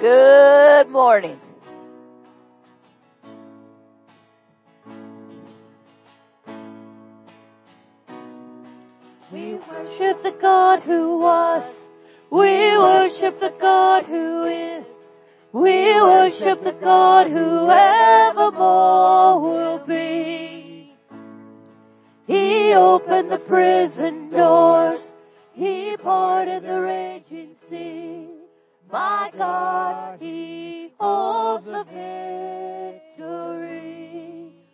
Good morning. We worship the God who was. We worship the God who is. We worship the God who evermore will be. He opened the prison doors. He parted the raging sea. My God, He holds the victory.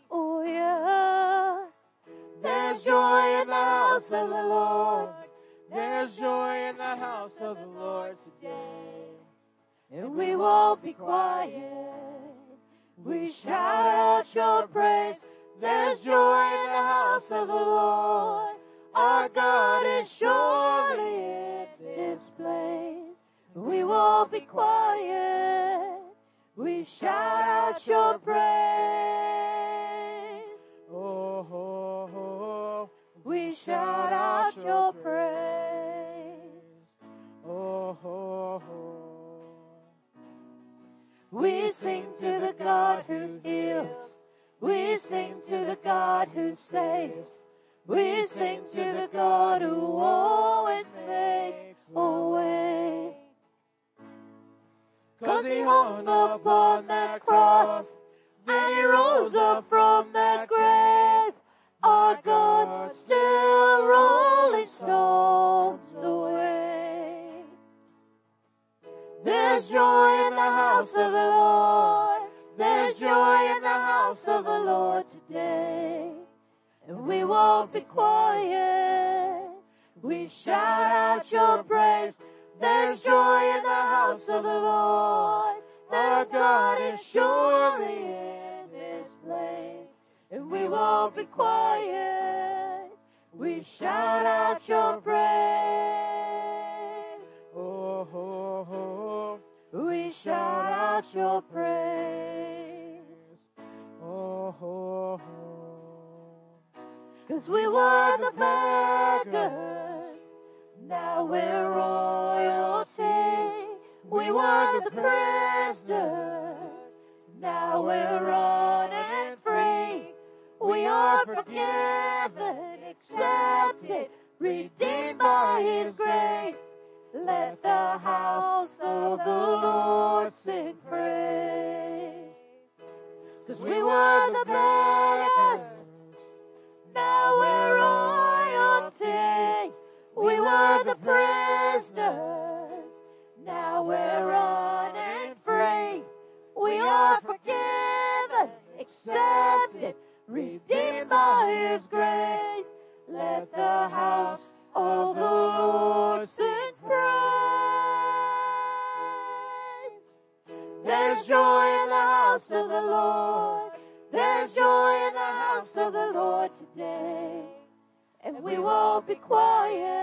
Oh yeah. There's joy in the house of the Lord. There's joy in the house of the Lord today. And we won't be quiet. We shout out your praise. There's joy in the house of the Lord. Our God is surely in this place. We won't be quiet. We shout out your praise. Oh, oh, oh. We shout out your praise. Oh, oh, oh. We sing to the God who heals. We sing to the God who saves. We sing to the God who always makes a way. 'Cause He hung upon that cross, and He rose up from that grave. Our God still rolling stones away. There's joy in the house of the Lord. There's joy in the house of the Lord today. And we won't be quiet. We shout out your praise. There's joy in the house of the Lord. Our God is surely in this place. And we won't be quiet. We shout out your praise. Oh, oh, oh. We shout out your praise. Oh, oh, oh. 'Cause we were the beggars. Now we're royalty. We were the prisoners. Now we're run and free. We are forgiven, accepted, redeemed by His grace. Let the house of the Lord sing praise. 'Cause we were the beggars. Now we're royalty. We were the prisoners, now we're run and free. We are forgiven, accepted, redeemed by His grace. Let the house of the Lord sing praise. There's joy in the house of the Lord. There's joy in the house of the Lord today. And we won't be quiet.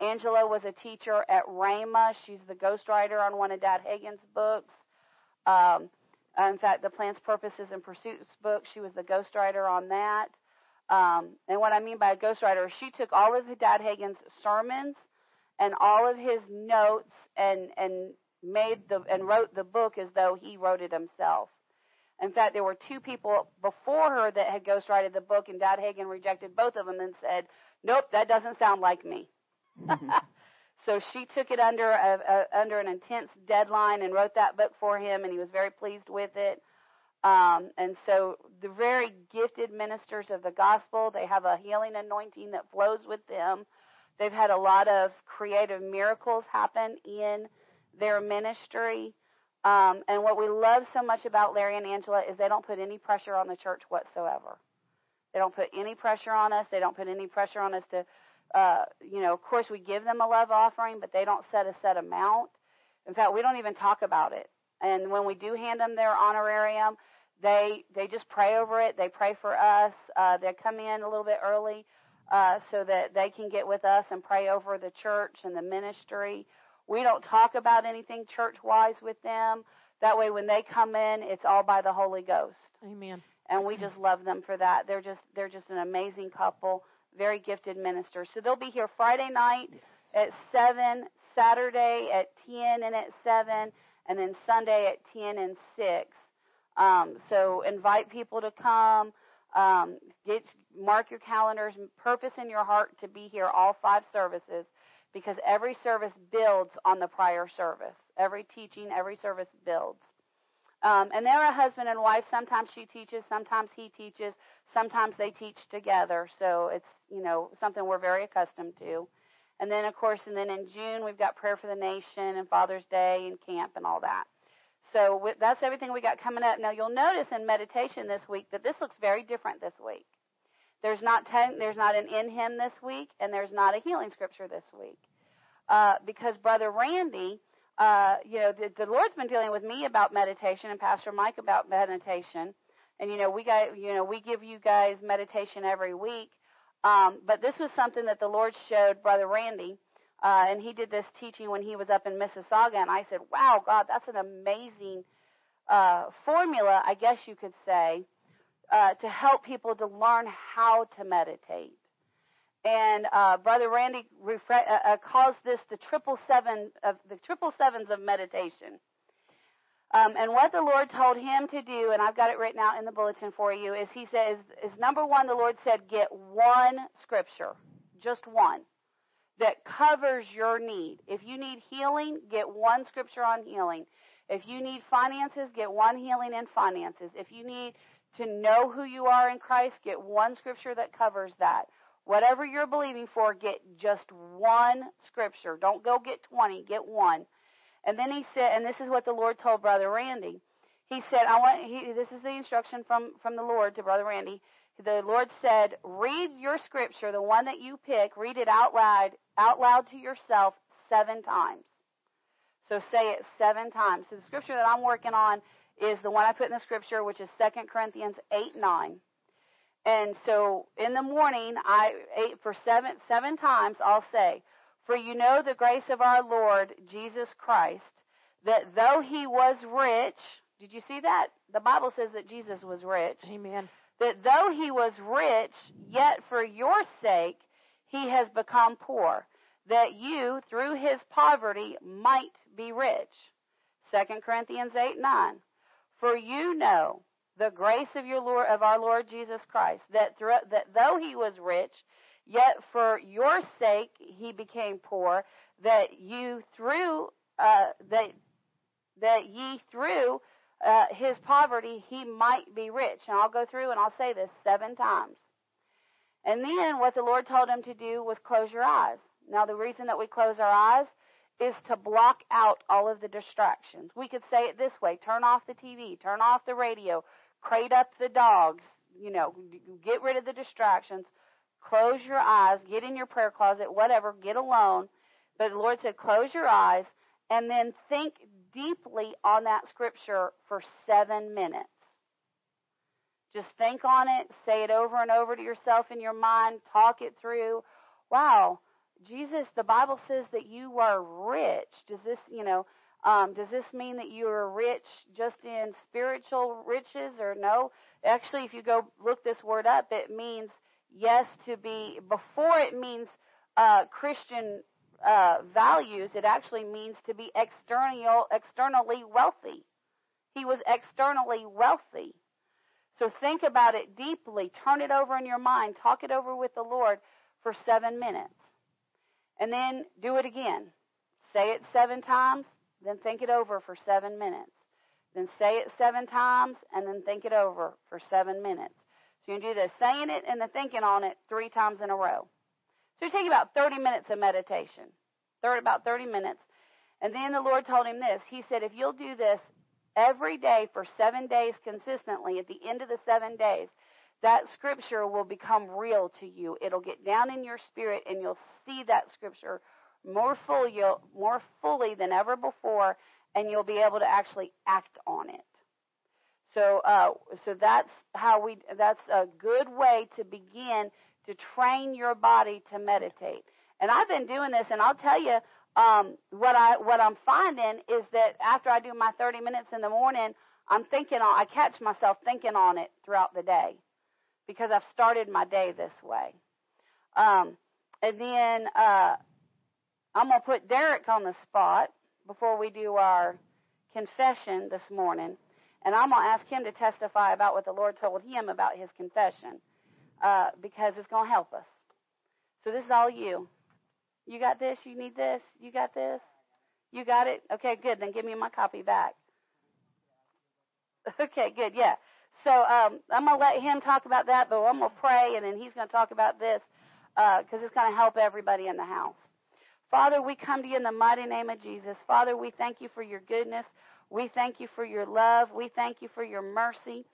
Angela was a teacher at Rhema. She's the ghostwriter on one of Dad Hagin's books. In fact, the Plants, Purposes, and Pursuits book, she was the ghostwriter on that. And what I mean by a ghostwriter, she took all of Dad Hagin's sermons and all of his notes and wrote the book as though he wrote it himself. In fact, there were two people before her that had ghostwritten the book, and Dad Hagin rejected both of them and said, "Nope, that doesn't sound like me." So she took it under under an intense deadline and wrote that book for him, and he was very pleased with it. And so the very gifted ministers of the gospel, they have a healing anointing that flows with them. They've had a lot of creative miracles happen in their ministry. And what we love so much about Larry and Angela is they don't put any pressure on the church whatsoever. They don't put any pressure on us. They don't put any pressure on us to, of course we give them a love offering, but they don't set a set amount. In fact, we don't even talk about it. And when we do hand them their honorarium, they just pray over it. They pray for us. They come in a little bit early so that they can get with us and pray over the church and the ministry. We don't talk about anything church-wise with them. That way, when they come in, it's all by the Holy Ghost. Amen. And we just love them for that. They're just an amazing couple. very gifted ministers. So they'll be here Friday night at 7, Saturday at 10 and at 7, and then Sunday at 10 and 6. So invite people to come. Mark your calendars, purpose in your heart to be here all 5 services, because every service builds on the prior service. Every teaching, every service builds. And they're a husband and wife. Sometimes she teaches, sometimes he teaches, sometimes they teach together. So it's, you know, something we're very accustomed to. And then, of course, and then in June, we've got Prayer for the Nation and Father's Day and camp and all that. So that's everything we got coming up. Now, you'll notice in meditation this week that this looks very different this week. There's not an in hymn this week, and there's not a healing scripture this week. Because Brother Randy, the Lord's been dealing with me about meditation and Pastor Mike about meditation. And, we give you guys meditation every week. But this was something that the Lord showed Brother Randy. And he did this teaching when he was up in Mississauga, and I said, wow, God, that's an amazing formula, I guess you could say, to help people to learn how to meditate. And Brother Randy calls this the 777s of meditation. And what the Lord told him to do, and I've got it written out in the bulletin for you, is he says, number one, the Lord said, get one scripture, just one, that covers your need. If you need healing, get one scripture on healing. If you need finances, get one healing in finances. If you need to know who you are in Christ, get one scripture that covers that. Whatever you're believing for, get just one scripture. Don't go get 20, get one. And then he said, and this is what the Lord told Brother Randy. He said, this is the instruction from the Lord to Brother Randy. The Lord said, read your scripture, the one that you pick, read it out loud to yourself 7 times. So say it 7 times. So the scripture that I'm working on is the one I put in the scripture, which is 2 Corinthians 8:9. And so in the morning, seven times, I'll say, for you know the grace of our Lord Jesus Christ, that though he was rich, did you see that? The Bible says that Jesus was rich. Amen. That though he was rich, yet for your sake he has become poor, that you, through his poverty, might be rich. 2 Corinthians 8:9. For you know the grace of our Lord Jesus Christ, that though he was rich, yet for your sake he became poor, that you through his poverty, he might be rich. And I'll go through and I'll say this 7 times. And then what the Lord told him to do was close your eyes. Now, the reason that we close our eyes is to block out all of the distractions. We could say it this way: turn off the TV, turn off the radio, crate up the dogs, get rid of the distractions, close your eyes, get in your prayer closet, whatever, get alone. But the Lord said, close your eyes and then think deeply on that scripture for 7 minutes. Just think on it, say it over and over to yourself in your mind, talk it through. Wow, Jesus, the Bible says that you are rich. Does this mean that you are rich just in spiritual riches or no? Actually, if you go look this word up, it means yes to be. Before it means Christian values, it actually means to be externally wealthy. He was externally wealthy. So think about it deeply. Turn it over in your mind. Talk it over with the Lord for 7 minutes. And then do it again. Say it 7 times, then think it over for 7 minutes. Then say it 7 times, and then think it over for 7 minutes. So you can do the saying it and the thinking on it 3 times in a row. So you take about 30 minutes of meditation, about 30 minutes. And then the Lord told him this. He said, if you'll do this every day for 7 days consistently, at the end of the 7 days, that scripture will become real to you. It'll get down in your spirit, and you'll see that scripture more fully than ever before, and you'll be able to actually act on it. So that's how that's a good way to begin to train your body to meditate. And I've been doing this, and I'll tell you what I'm finding is that after I do my 30 minutes in the morning, I catch myself thinking on it throughout the day because I've started my day this way. And then I'm going to put Derek on the spot before we do our confession this morning. And I'm going to ask him to testify about what the Lord told him about his confession, because it's going to help us. So this is all you. You got this? You need this? You got this? You got it? Okay, good. Then give me my copy back. Okay, good. Yeah. So I'm going to let him talk about that, but I'm going to pray, and then he's going to talk about this because it's going to help everybody in the house. Father, we come to you in the mighty name of Jesus. Father, we thank you for your goodness. We thank you for your love. We thank you for your mercy.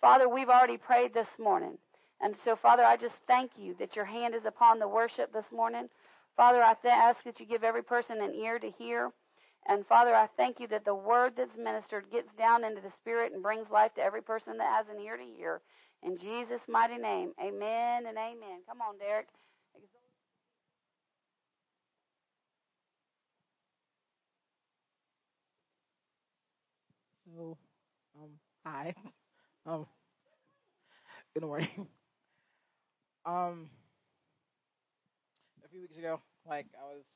Father, we've already prayed this morning. And so, Father, I just thank you that your hand is upon the worship this morning. Father, I ask that you give every person an ear to hear. And, Father, I thank you that the word that's ministered gets down into the spirit and brings life to every person that has an ear to hear. In Jesus' mighty name, amen and amen. Come on, Derek. So, hi. Good morning. A few weeks ago, I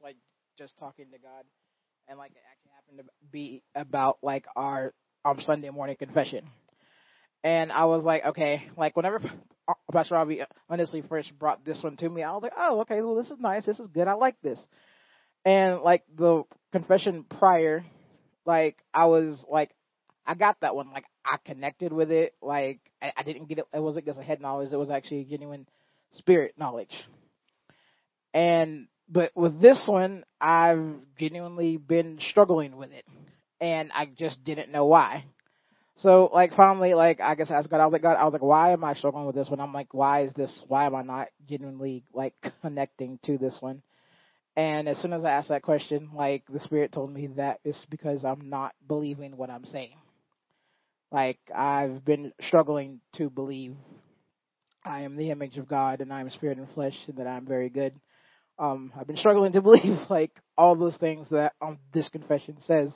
was just talking to God, and it actually happened to be about our Sunday morning confession, and I was okay, whenever Pastor Robbie honestly first brought this one to me, I was oh, okay, well, this is nice, this is good, I like this, and the confession prior, I was I got that one. I connected with it. I didn't get it. It wasn't just a head knowledge. It was actually a genuine spirit knowledge. But with this one, I've genuinely been struggling with it. And I just didn't know why. So, finally, I guess I asked God. God, I was why am I struggling with this one? I'm why is this? Why am I not genuinely, connecting to this one? And as soon as I asked that question, the Spirit told me that it's because I'm not believing what I'm saying. I've been struggling to believe I am the image of God and I am spirit and flesh and that I am very good. I've been struggling to believe, all those things that this confession says.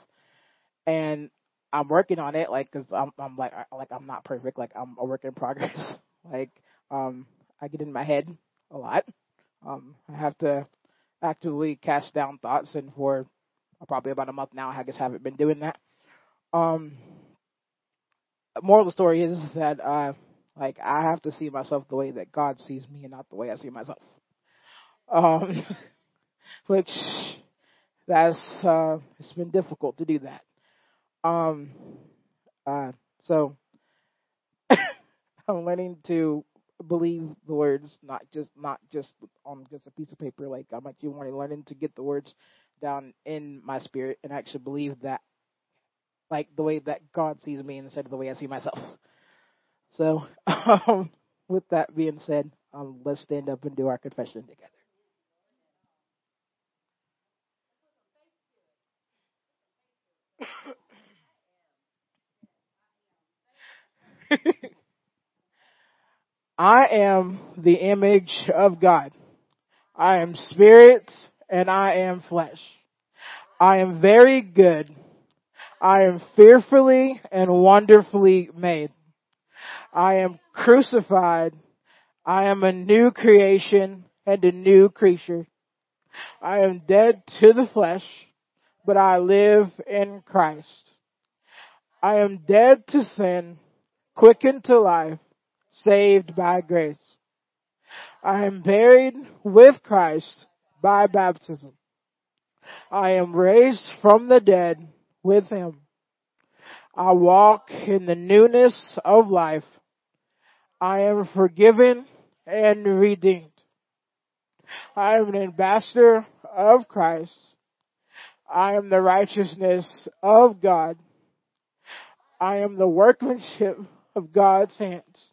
And I'm working on it, because I'm not perfect. I'm a work in progress. I get in my head a lot. I have to actively cast down thoughts. And for probably about a month now, I just haven't been doing that. Moral of the story is that, I have to see myself the way that God sees me and not the way I see myself. Which, it's been difficult to do that. So, I'm learning to believe the words, not just on just a piece of paper. I'm actually learning to get the words down in my spirit and actually believe that the way that God sees me instead of the way I see myself. So, with that being said, let's stand up and do our confession together. I am the image of God. I am spirit and I am flesh. I am very good. I am fearfully and wonderfully made. I am crucified. I am a new creation and a new creature. I am dead to the flesh, but I live in Christ. I am dead to sin, quickened to life, saved by grace. I am buried with Christ by baptism. I am raised from the dead with him. I walk in the newness of life. I am forgiven and redeemed. I am an ambassador of Christ. I am the righteousness of God. I am the workmanship of God's hands.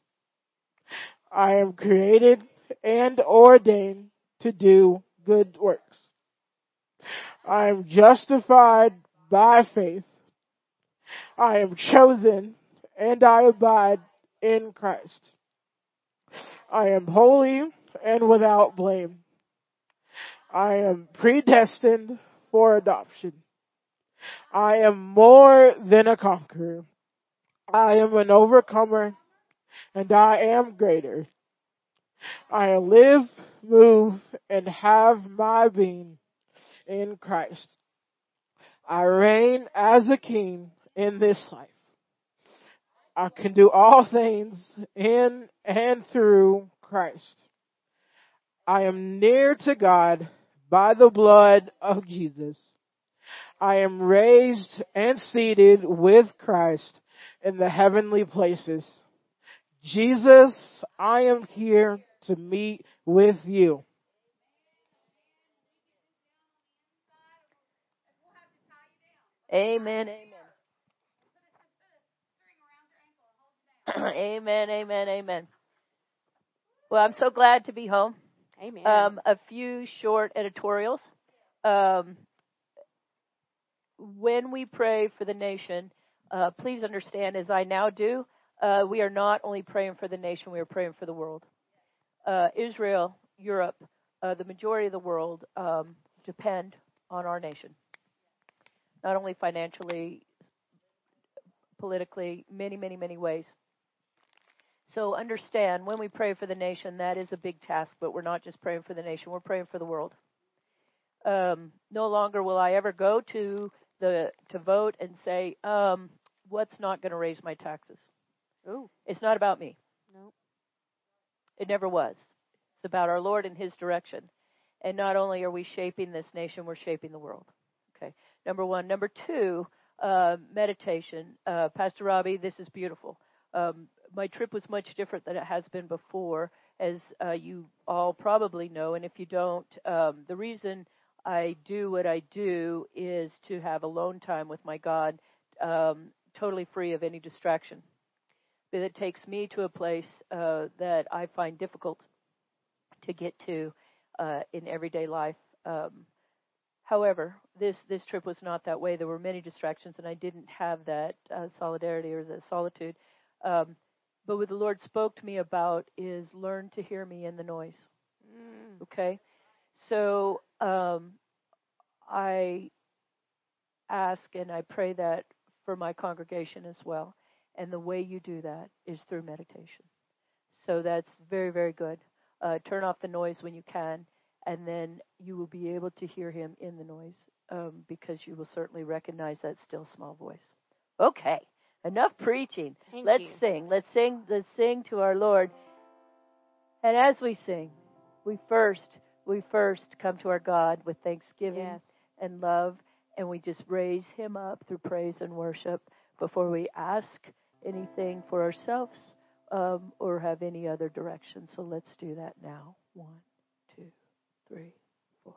I am created and ordained to do good works. I am justified by faith. I am chosen and I abide in Christ. I am holy and without blame. I am predestined for adoption. I am more than a conqueror. I am an overcomer and I am greater. I live, move, and have my being in Christ. I reign as a king in this life. I can do all things in and through Christ. I am near to God by the blood of Jesus. I am raised and seated with Christ in the heavenly places. Jesus, I am here to meet with you. Amen, amen. Amen, amen, amen. Well, I'm so glad to be home. Amen. A few short editorials. When we pray for the nation, please understand, as I now do, we are not only praying for the nation, we are praying for the world. Israel, Europe, the majority of the world depend on our nation. Not only financially, politically, many, many, many ways. So understand, when we pray for the nation, that is a big task, but we're not just praying for the nation, we're praying for the world. No longer will I ever go to vote and say, what's not going to raise my taxes? Ooh. It's not about me. Nope. It never was. It's about our Lord and His direction. And not only are we shaping this nation, we're shaping the world. Okay. Number one. Number two, meditation. Pastor Robbie, this is beautiful. My trip was much different than it has been before, as you all probably know. And if you don't, the reason I do what I do is to have alone time with my God, totally free of any distraction. That takes me to a place that I find difficult to get to in everyday life. However, this trip was not that way. There were many distractions, and I didn't have that solidarity or the solitude. But what the Lord spoke to me about is learn to hear me in the noise. Mm. Okay? So I ask and I pray that for my congregation as well. And the way you do that is through meditation. So that's very, very good. Turn off the noise when you can, and then you will be able to hear Him in the noise because you will certainly recognize that still small voice. Okay, enough preaching. Let's sing to our Lord. And as we sing, we first come to our God with thanksgiving and love, and we just raise Him up through praise and worship before we ask anything for ourselves or have any other direction. So let's do that now. 1, 2, 3, 4.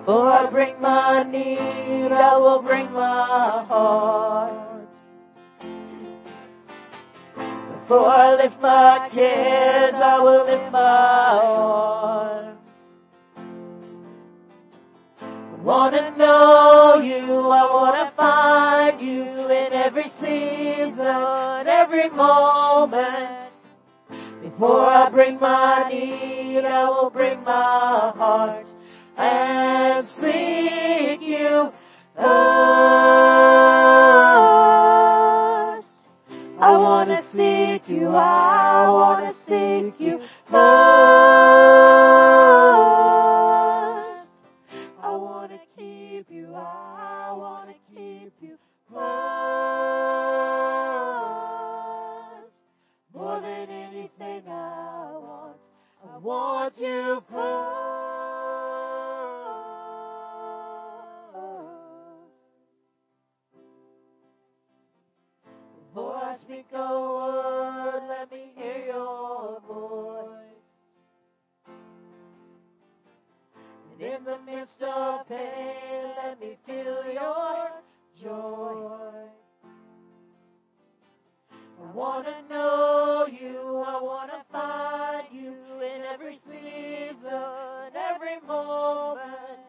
Before I bring my need, I will bring my heart. Before I lift my cares, I will lift my arms. I want to know You, I want to find You in every season, every moment. Before I bring my need, I will bring my heart and seek You. I want to seek You, I want to seek You first. I want to keep You, I want to keep You first. More than anything I want You first. Before I speak a word, let me hear Your voice. And in the midst of pain, let me feel Your joy. I want to know You, I want to find You in every season, every moment.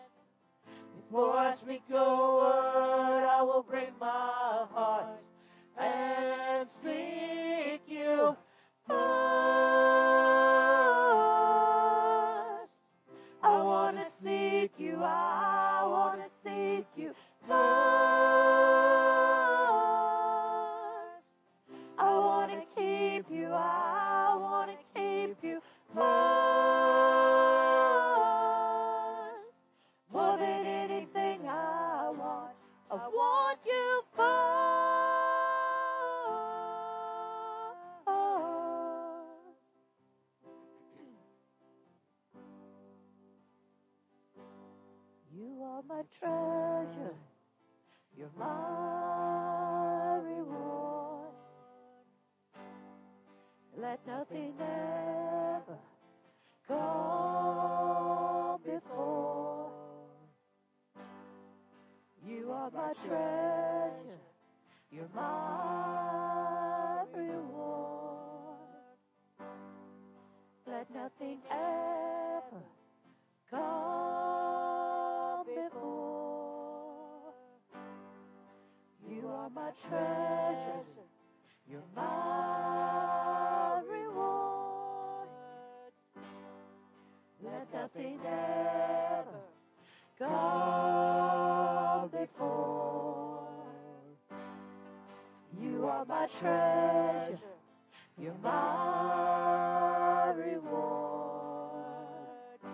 Before I speak a word, I will bring my heart and seek you first. I want to seek you, I want to seek you first. I want to keep you, I want to keep you first. More than anything I want you first. You are my treasure, you're my reward. Let nothing ever come before. You are my treasure, you're my reward. Let nothing ever come before. You are my treasure, you're my reward. Let nothing ever come before. You are my treasure, you're my reward.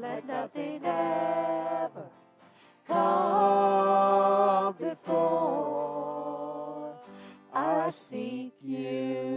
Let nothing ever come before. I seek you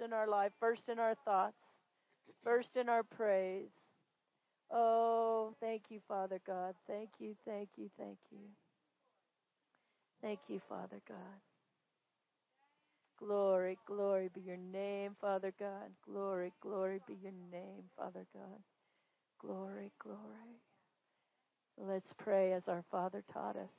in our life, first in our thoughts, first in our praise. Oh, thank you, Father God. Thank you, thank you, thank you. Thank you, Father God. Glory, glory be your name, Father God. Glory, glory be your name, Father God. Glory, glory. Let's pray as our Father taught us.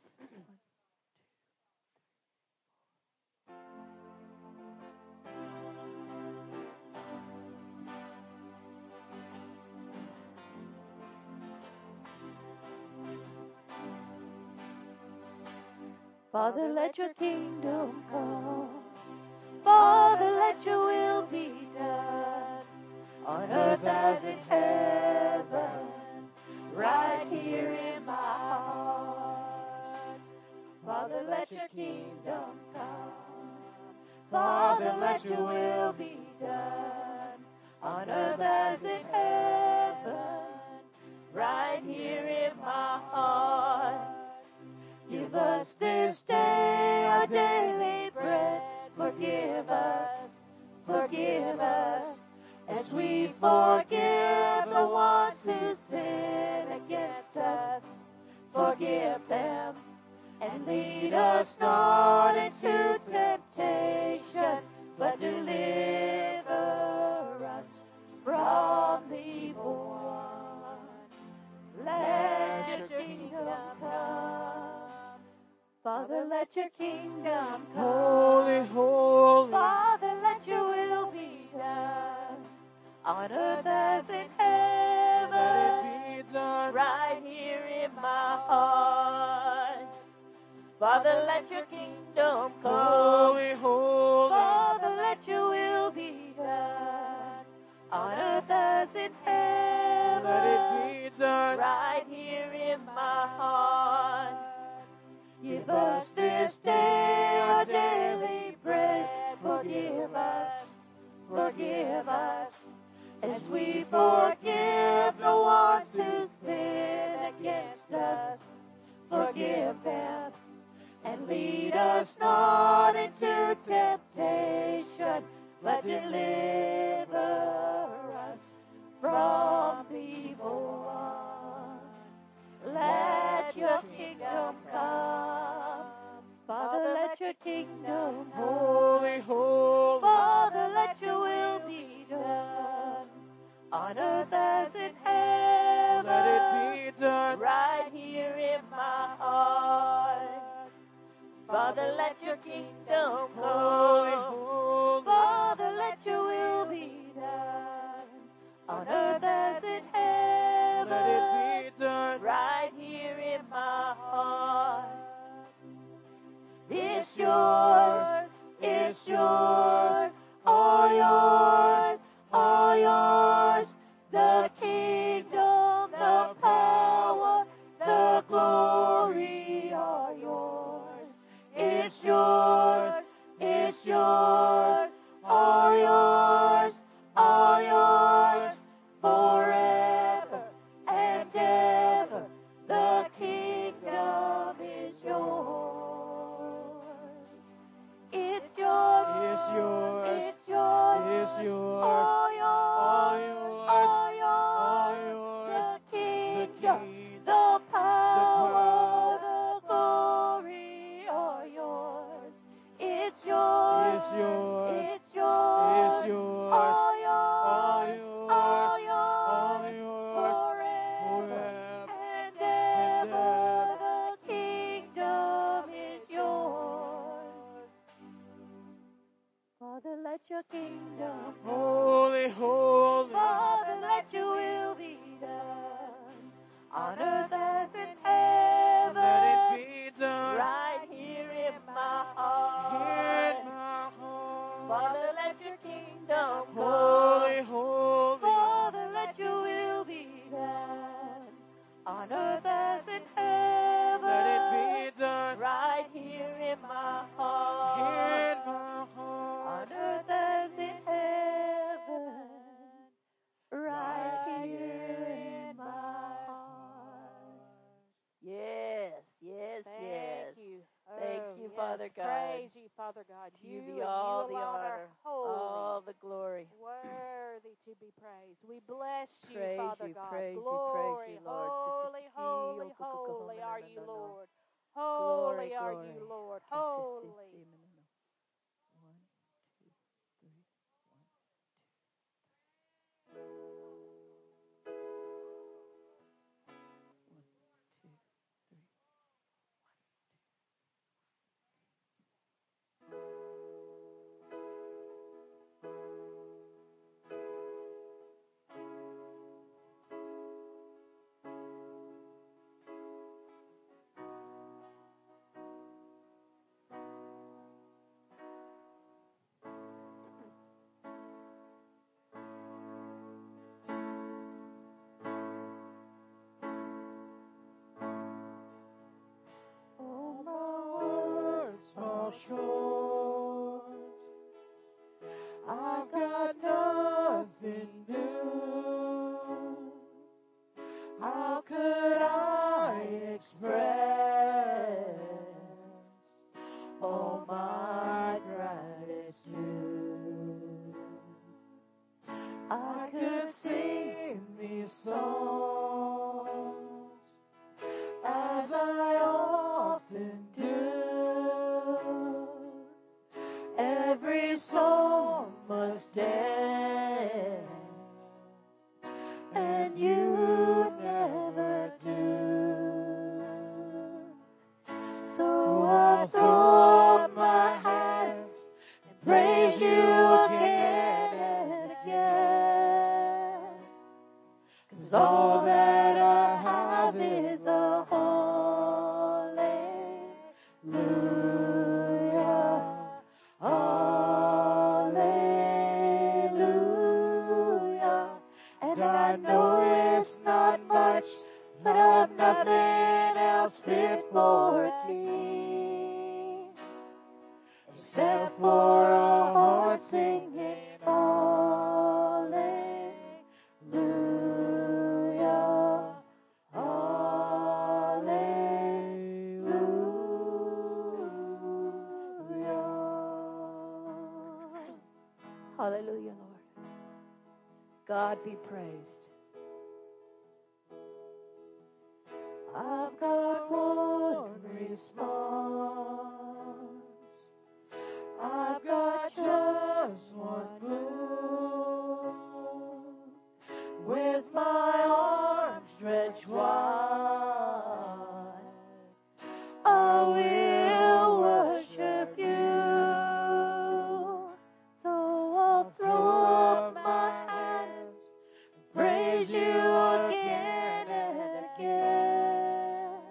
Father, let your kingdom come. Father, let your will be done on earth as in heaven, right here in my heart. Father, let your kingdom come. Father, let your will be done on earth as in heaven, right here in my heart. Give us this day our daily bread. Forgive us, as we forgive the ones who sin against us. Forgive them, and lead us not into temptation, but deliver us from the evil one. Let your kingdom come. Father, let your kingdom come. Holy, holy. Father, let your will be done on earth as in heaven. Let it be done right here in my heart. Father, let your kingdom come. Holy, holy. Father, let your will be done on earth as in heaven. Let it be done right here in my heart. Give us this day our daily bread. Forgive us, Forgive us as we forgive the ones who sin against us. Forgive them and lead us not into temptation, but deliver us from the evil one. Let your kingdom come. Father, let your kingdom come. Holy, holy. Father, let your will be done on earth as in heaven. Let it be done right here in my heart. Father, let your kingdom come. Holy, holy. Father, let your will be done on earth as in heaven. Let it be done right here in my heart. It's yours, it's yours, all yours, all yours. The kingdom, the power, the glory are yours. It's yours, it's yours, all yours, all yours. Forever and ever, the kingdom is yours. It's yours, it's yours, it's yours, all yours, all yours, all yours. The kingdom, the power, the glory are yours. It's yours, it's yours, it's yours, it's yours, all yours, all yours, all yours, forever and ever. The kingdom is yours. Father, let your kingdom come. Holy, holy. Father, let your will be done on earth as in heaven. Let it be done right here in my heart. In my heart. Father, let your kingdom come. Holy, holy. Father, let your will be done on earth as in heaven. Let it be done right here in my heart. In my heart. On earth as in heaven, right here in my heart. Yes, yes, thank yes. You. Thank you, yes. Father God. Praise you, Father God. You be all the honor, all the glory. Worthy to be praised. We bless you, praise Father you, God. Praise glory, you, praise holy, you, Lord. Holy, holy, holy are you, Lord. Holy are you, Lord. Holy. Short, I've got nothing new. How could I express all my gratitude? I could sing these songs as I often do. Every song must end, and you never do. So I throw up my hands and praise you again and again, 'cause all that I have is a hallelujah. But I've nothing else fit for a king, except for a heart singing. Hallelujah, Lord. God be praised. I've got one response. I've got just one move. With my arms stretched wide, I will worship you. So I'll throw up my hands and praise you again and again.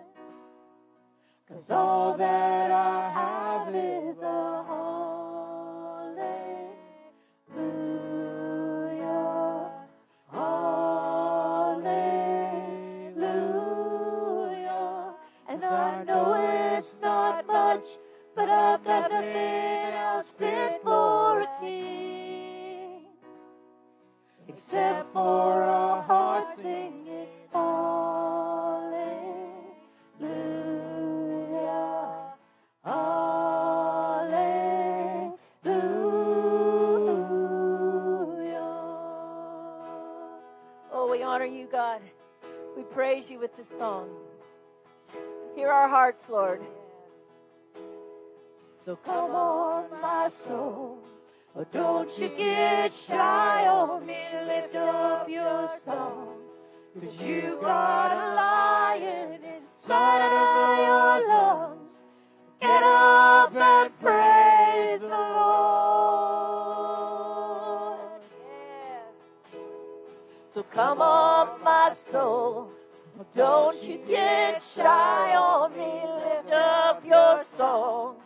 All that I have is a hallelujah, hallelujah. And I know it's not much, but I've got nothing else fit for a king, except for a heart singing hallelujah. You, God, we praise you with this song. Hear our hearts, Lord. So come on, my soul, oh, don't you get shy on me, lift up your song, because you got a lion inside of your lungs. Get up and praise the Lord. So come on, my soul, don't you get shy on me, lift up your song.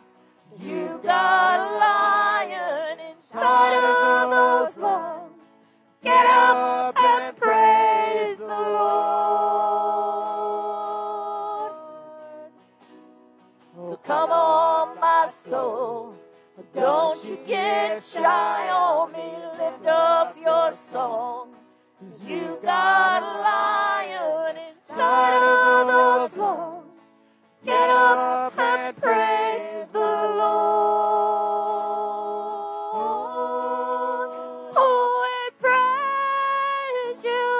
You got a lion inside of those lungs. Get up and praise the Lord. So come on, my soul, don't you get shy on me, lift up your song. You got a lion inside of those lungs. Get up and praise the Lord. Oh, we praise you.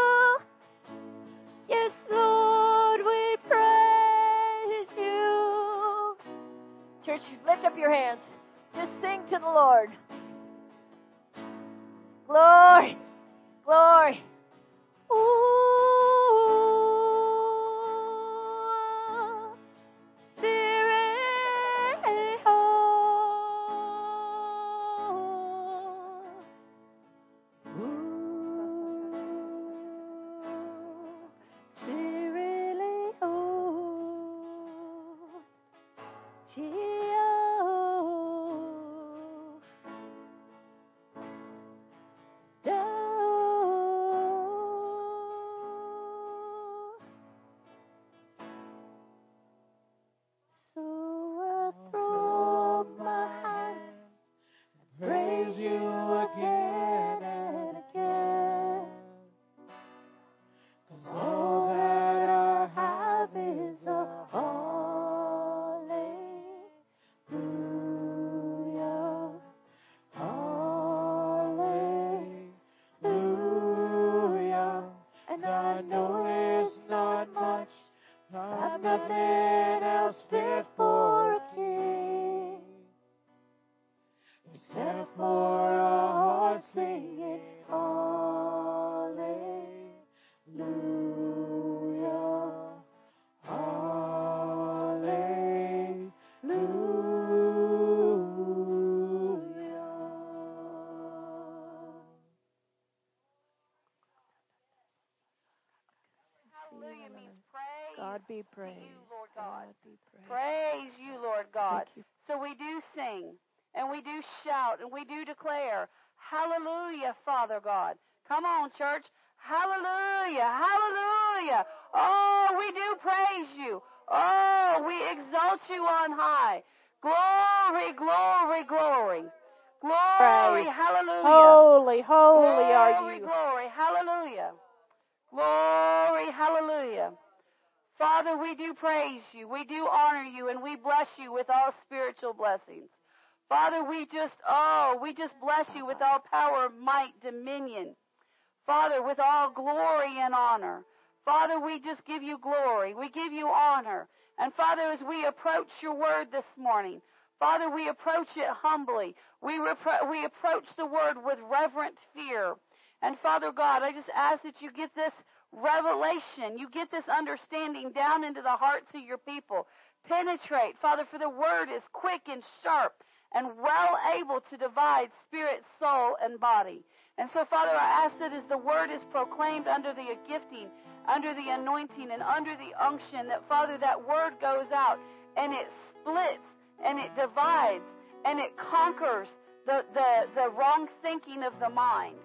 Yes, Lord, we praise you. Church, lift up your hands. Just sing to the Lord. Glory, glory. Praise you, Lord God. Praise you, Lord God. You. So we do sing, and we do shout, and we do declare, hallelujah, Father God. Come on, church. Hallelujah, hallelujah. Oh, we do praise you. Oh, we exalt you on high. Glory, glory, glory. Glory, hallelujah. Holy, holy are you. Glory, glory, hallelujah. Glory, hallelujah. Father, we do praise you, we do honor you, and we bless you with all spiritual blessings. Father, we just bless you with all power, might, dominion. Father, with all glory and honor. Father, we just give you glory. We give you honor. And Father, as we approach your word this morning, Father, we approach it humbly. We approach the word with reverent fear. And Father God, I just ask that you get this revelation, you get this understanding down into the hearts of your people. Penetrate, Father, for the word is quick and sharp and well able to divide spirit, soul, and body. And so, Father, I ask that as the word is proclaimed under the gifting, under the anointing, and under the unction, that, Father, that word goes out and it splits and it divides and it conquers the wrong thinking of the mind.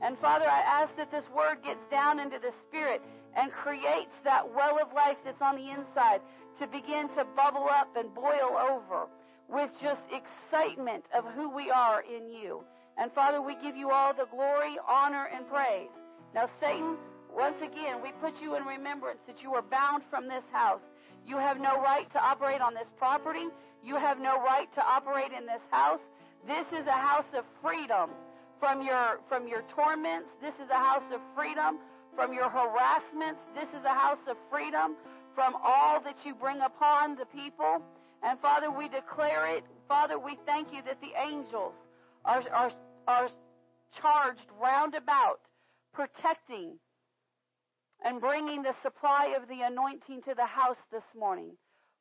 And, Father, I ask that this word gets down into the spirit and creates that well of life that's on the inside to begin to bubble up and boil over with just excitement of who we are in you. And, Father, we give you all the glory, honor, and praise. Now, Satan, once again, we put you in remembrance that you are bound from this house. You have no right to operate on this property. You have no right to operate in this house. This is a house of freedom from your torments. This is a house of freedom from your harassments. This is a house of freedom from all that you bring upon the people. And, Father, we declare it. Father, we thank you that the angels are charged round about, protecting and bringing the supply of the anointing to the house this morning.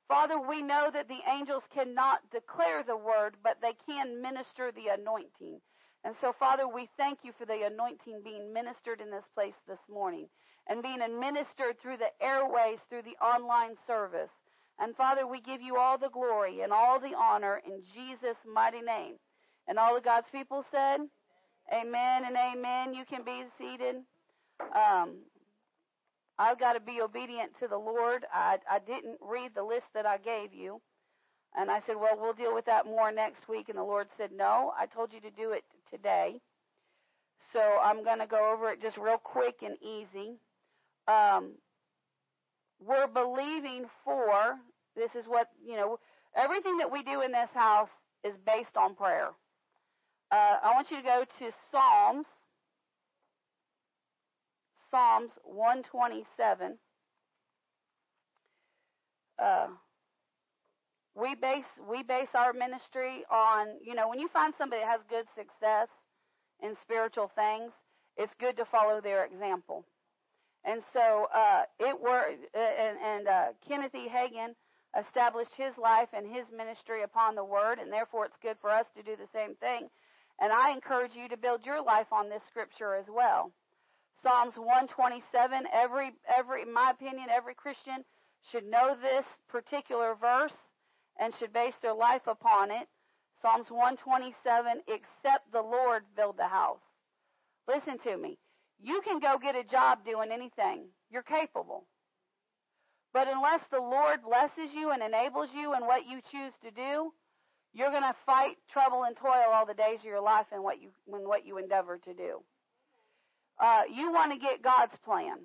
Father, we know that the angels cannot declare the word, but they can minister the anointing. And so, Father, we thank you for the anointing being ministered in this place this morning and being administered through the airways, through the online service. And, Father, we give you all the glory and all the honor in Jesus' mighty name. And all of God's people said, amen and amen. You can be seated. I've got to be obedient to the Lord. I didn't read the list that I gave you. And I said, well, we'll deal with that more next week. And the Lord said, no, I told you to do it today. So I'm going to go over it just real quick and easy. We're believing for, this is what, everything that we do in this house is based on prayer. I want you to go to Psalms 127. We base our ministry on, when you find somebody that has good success in spiritual things, it's good to follow their example. And so it worked, and Kenneth E. Hagin established his life and his ministry upon the word, and therefore it's good for us to do the same thing. And I encourage you to build your life on this scripture as well. Psalms 127, in my opinion, every Christian should know this particular verse and should base their life upon it. Psalms 127, except the Lord build the house. Listen to me. You can go get a job doing anything. You're capable. But unless the Lord blesses you and enables you in what you choose to do, you're going to fight trouble and toil all the days of your life in what you endeavor to do. You want to get God's plan.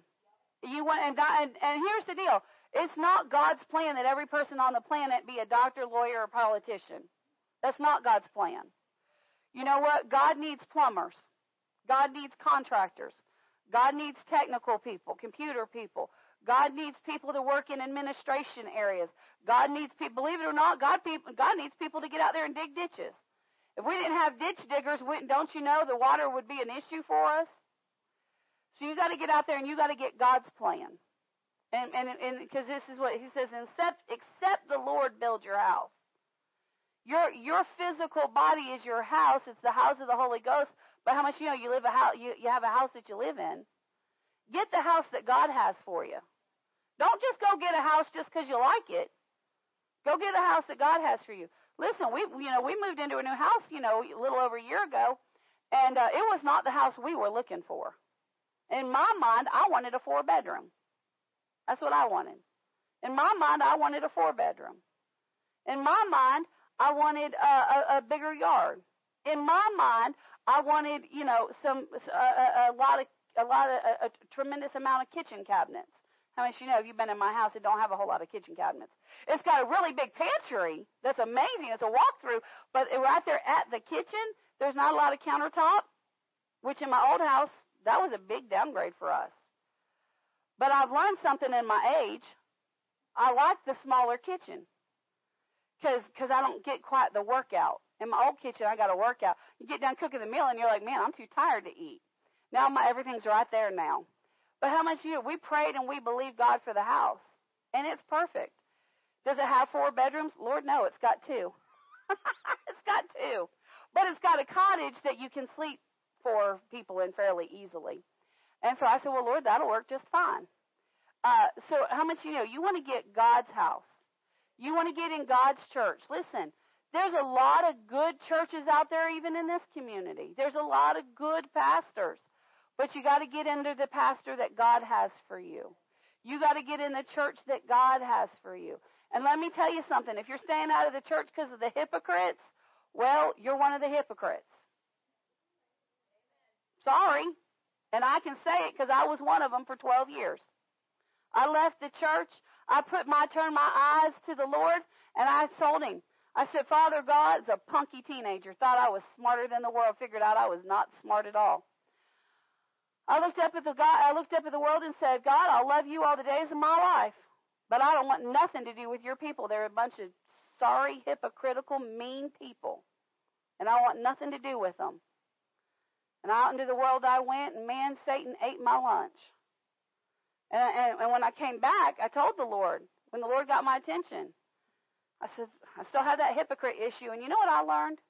And here's the deal. It's not God's plan that every person on the planet be a doctor, lawyer, or politician. That's not God's plan. You know what? God needs plumbers. God needs contractors. God needs technical people, computer people. God needs people to work in administration areas. God needs people, believe it or not, God needs people to get out there and dig ditches. If we didn't have ditch diggers, don't you know the water would be an issue for us? So you got to get out there and you got to get God's plan. And because this is what he says, except the Lord build your house. Your physical body is your house. It's the house of the Holy Ghost. But how much you live a house, you have a house that you live in. Get the house that God has for you. Don't just go get a house just because you like it. Go get a house that God has for you. Listen, we moved into a new house, a little over a year ago, and it was not the house we were looking for. In my mind, I wanted a 4-bedroom. That's what I wanted. In my mind, I wanted a 4-bedroom. In my mind, I wanted a bigger yard. In my mind, I wanted, a tremendous amount of kitchen cabinets. How many of you know if you've been in my house, it don't have a whole lot of kitchen cabinets? It's got a really big pantry that's amazing. It's a walkthrough, but right there at the kitchen, there's not a lot of countertop, which in my old house, that was a big downgrade for us. But I've learned something in my age. I like the smaller kitchen because I don't get quite the workout. In my old kitchen, I got a workout. You get done cooking the meal, and you're like, man, I'm too tired to eat. Now everything's right there now. But how much we prayed and we believed God for the house, and it's perfect. Does it have 4 bedrooms? Lord, no, it's got 2. It's got 2. But it's got a cottage that you can sleep 4 people in fairly easily. And so I said, well, Lord, that'll work just fine. So how much you want to get God's house. You want to get in God's church. Listen, there's a lot of good churches out there even in this community. There's a lot of good pastors. But you got to get into the pastor that God has for you. You got to get in the church that God has for you. And let me tell you something. If you're staying out of the church because of the hypocrites, well, you're one of the hypocrites. Sorry. And I can say it because I was one of them for 12 years. I left the church. I turned my eyes to the Lord, and I told him. I said, Father God, as a punky teenager, thought I was smarter than the world, figured out I was not smart at all. I looked up at the world and said, God, I'll love you all the days of my life, but I don't want nothing to do with your people. They're a bunch of sorry, hypocritical, mean people, and I want nothing to do with them. And out into the world I went, and man, Satan ate my lunch. And when I came back, I told the Lord, when the Lord got my attention, I said, I still have that hypocrite issue. And you know what I learned?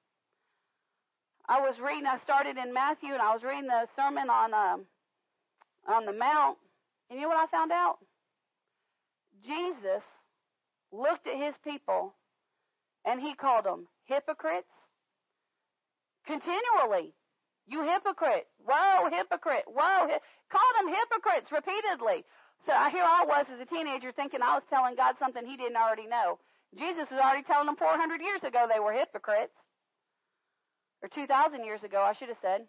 I started in Matthew, and I was reading the sermon on the Mount. And you know what I found out? Jesus looked at his people, and he called them hypocrites continually. You hypocrite. Whoa, hypocrite. Whoa. Called them hypocrites repeatedly. So here I was as a teenager thinking I was telling God something he didn't already know. Jesus was already telling them 400 years ago they were hypocrites. Or 2,000 years ago, I should have said.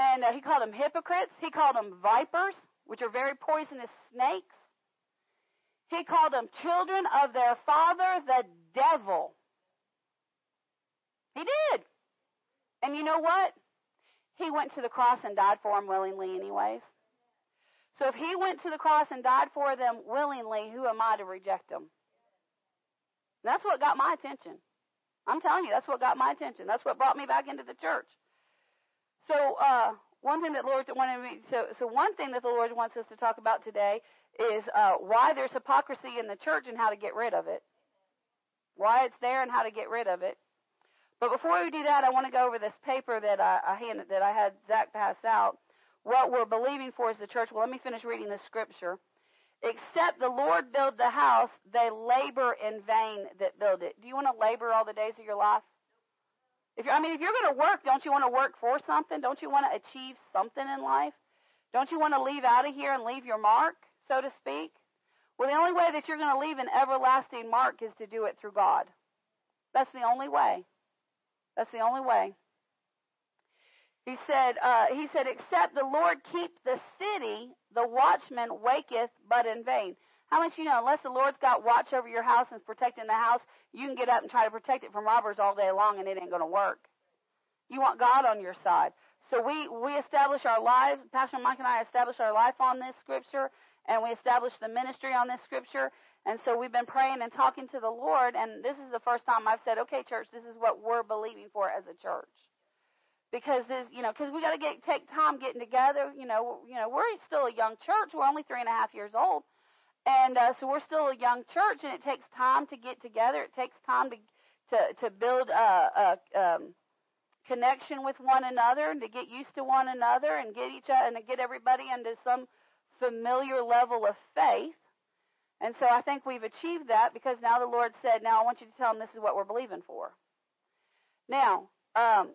And he called them hypocrites. He called them vipers, which are very poisonous snakes. He called them children of their father, the devil. He did. And you know what? He went to the cross and died for them willingly anyways. So if he went to the cross and died for them willingly, who am I to reject them? That's what got my attention. I'm telling you, that's what got my attention. That's what brought me back into the church. So one thing that the Lord wants us to talk about today is why there's hypocrisy in the church and how to get rid of it. Why it's there and how to get rid of it. But before we do that, I want to go over this paper that I had Zach pass out. What we're believing for is the church. Well, let me finish reading the scripture. Except the Lord build the house, they labor in vain that build it. Do you want to labor all the days of your life? If you're going to work, don't you want to work for something? Don't you want to achieve something in life? Don't you want to leave out of here and leave your mark, so to speak? Well, the only way that you're going to leave an everlasting mark is to do it through God. That's the only way. That's the only way. He said, except the Lord keep the city, the watchman waketh but in vain. How much unless the Lord's got watch over your house and is protecting the house, you can get up and try to protect it from robbers all day long, and it ain't going to work. You want God on your side. So we establish our lives. Pastor Mike and I establish our life on this scripture, and we establish the ministry on this scripture. And so we've been praying and talking to the Lord, and this is the first time I've said, okay, church, this is what we're believing for as a church. Because this, because we got to take time getting together. We're still a young church. We're only 3.5 years old, and so we're still a young church, and it takes time to get together. It takes time to build a connection with one another, and to get used to one another, and get each other, and to get everybody into some familiar level of faith. And so I think we've achieved that, because now the Lord said, now I want you to tell them this is what we're believing for. Now,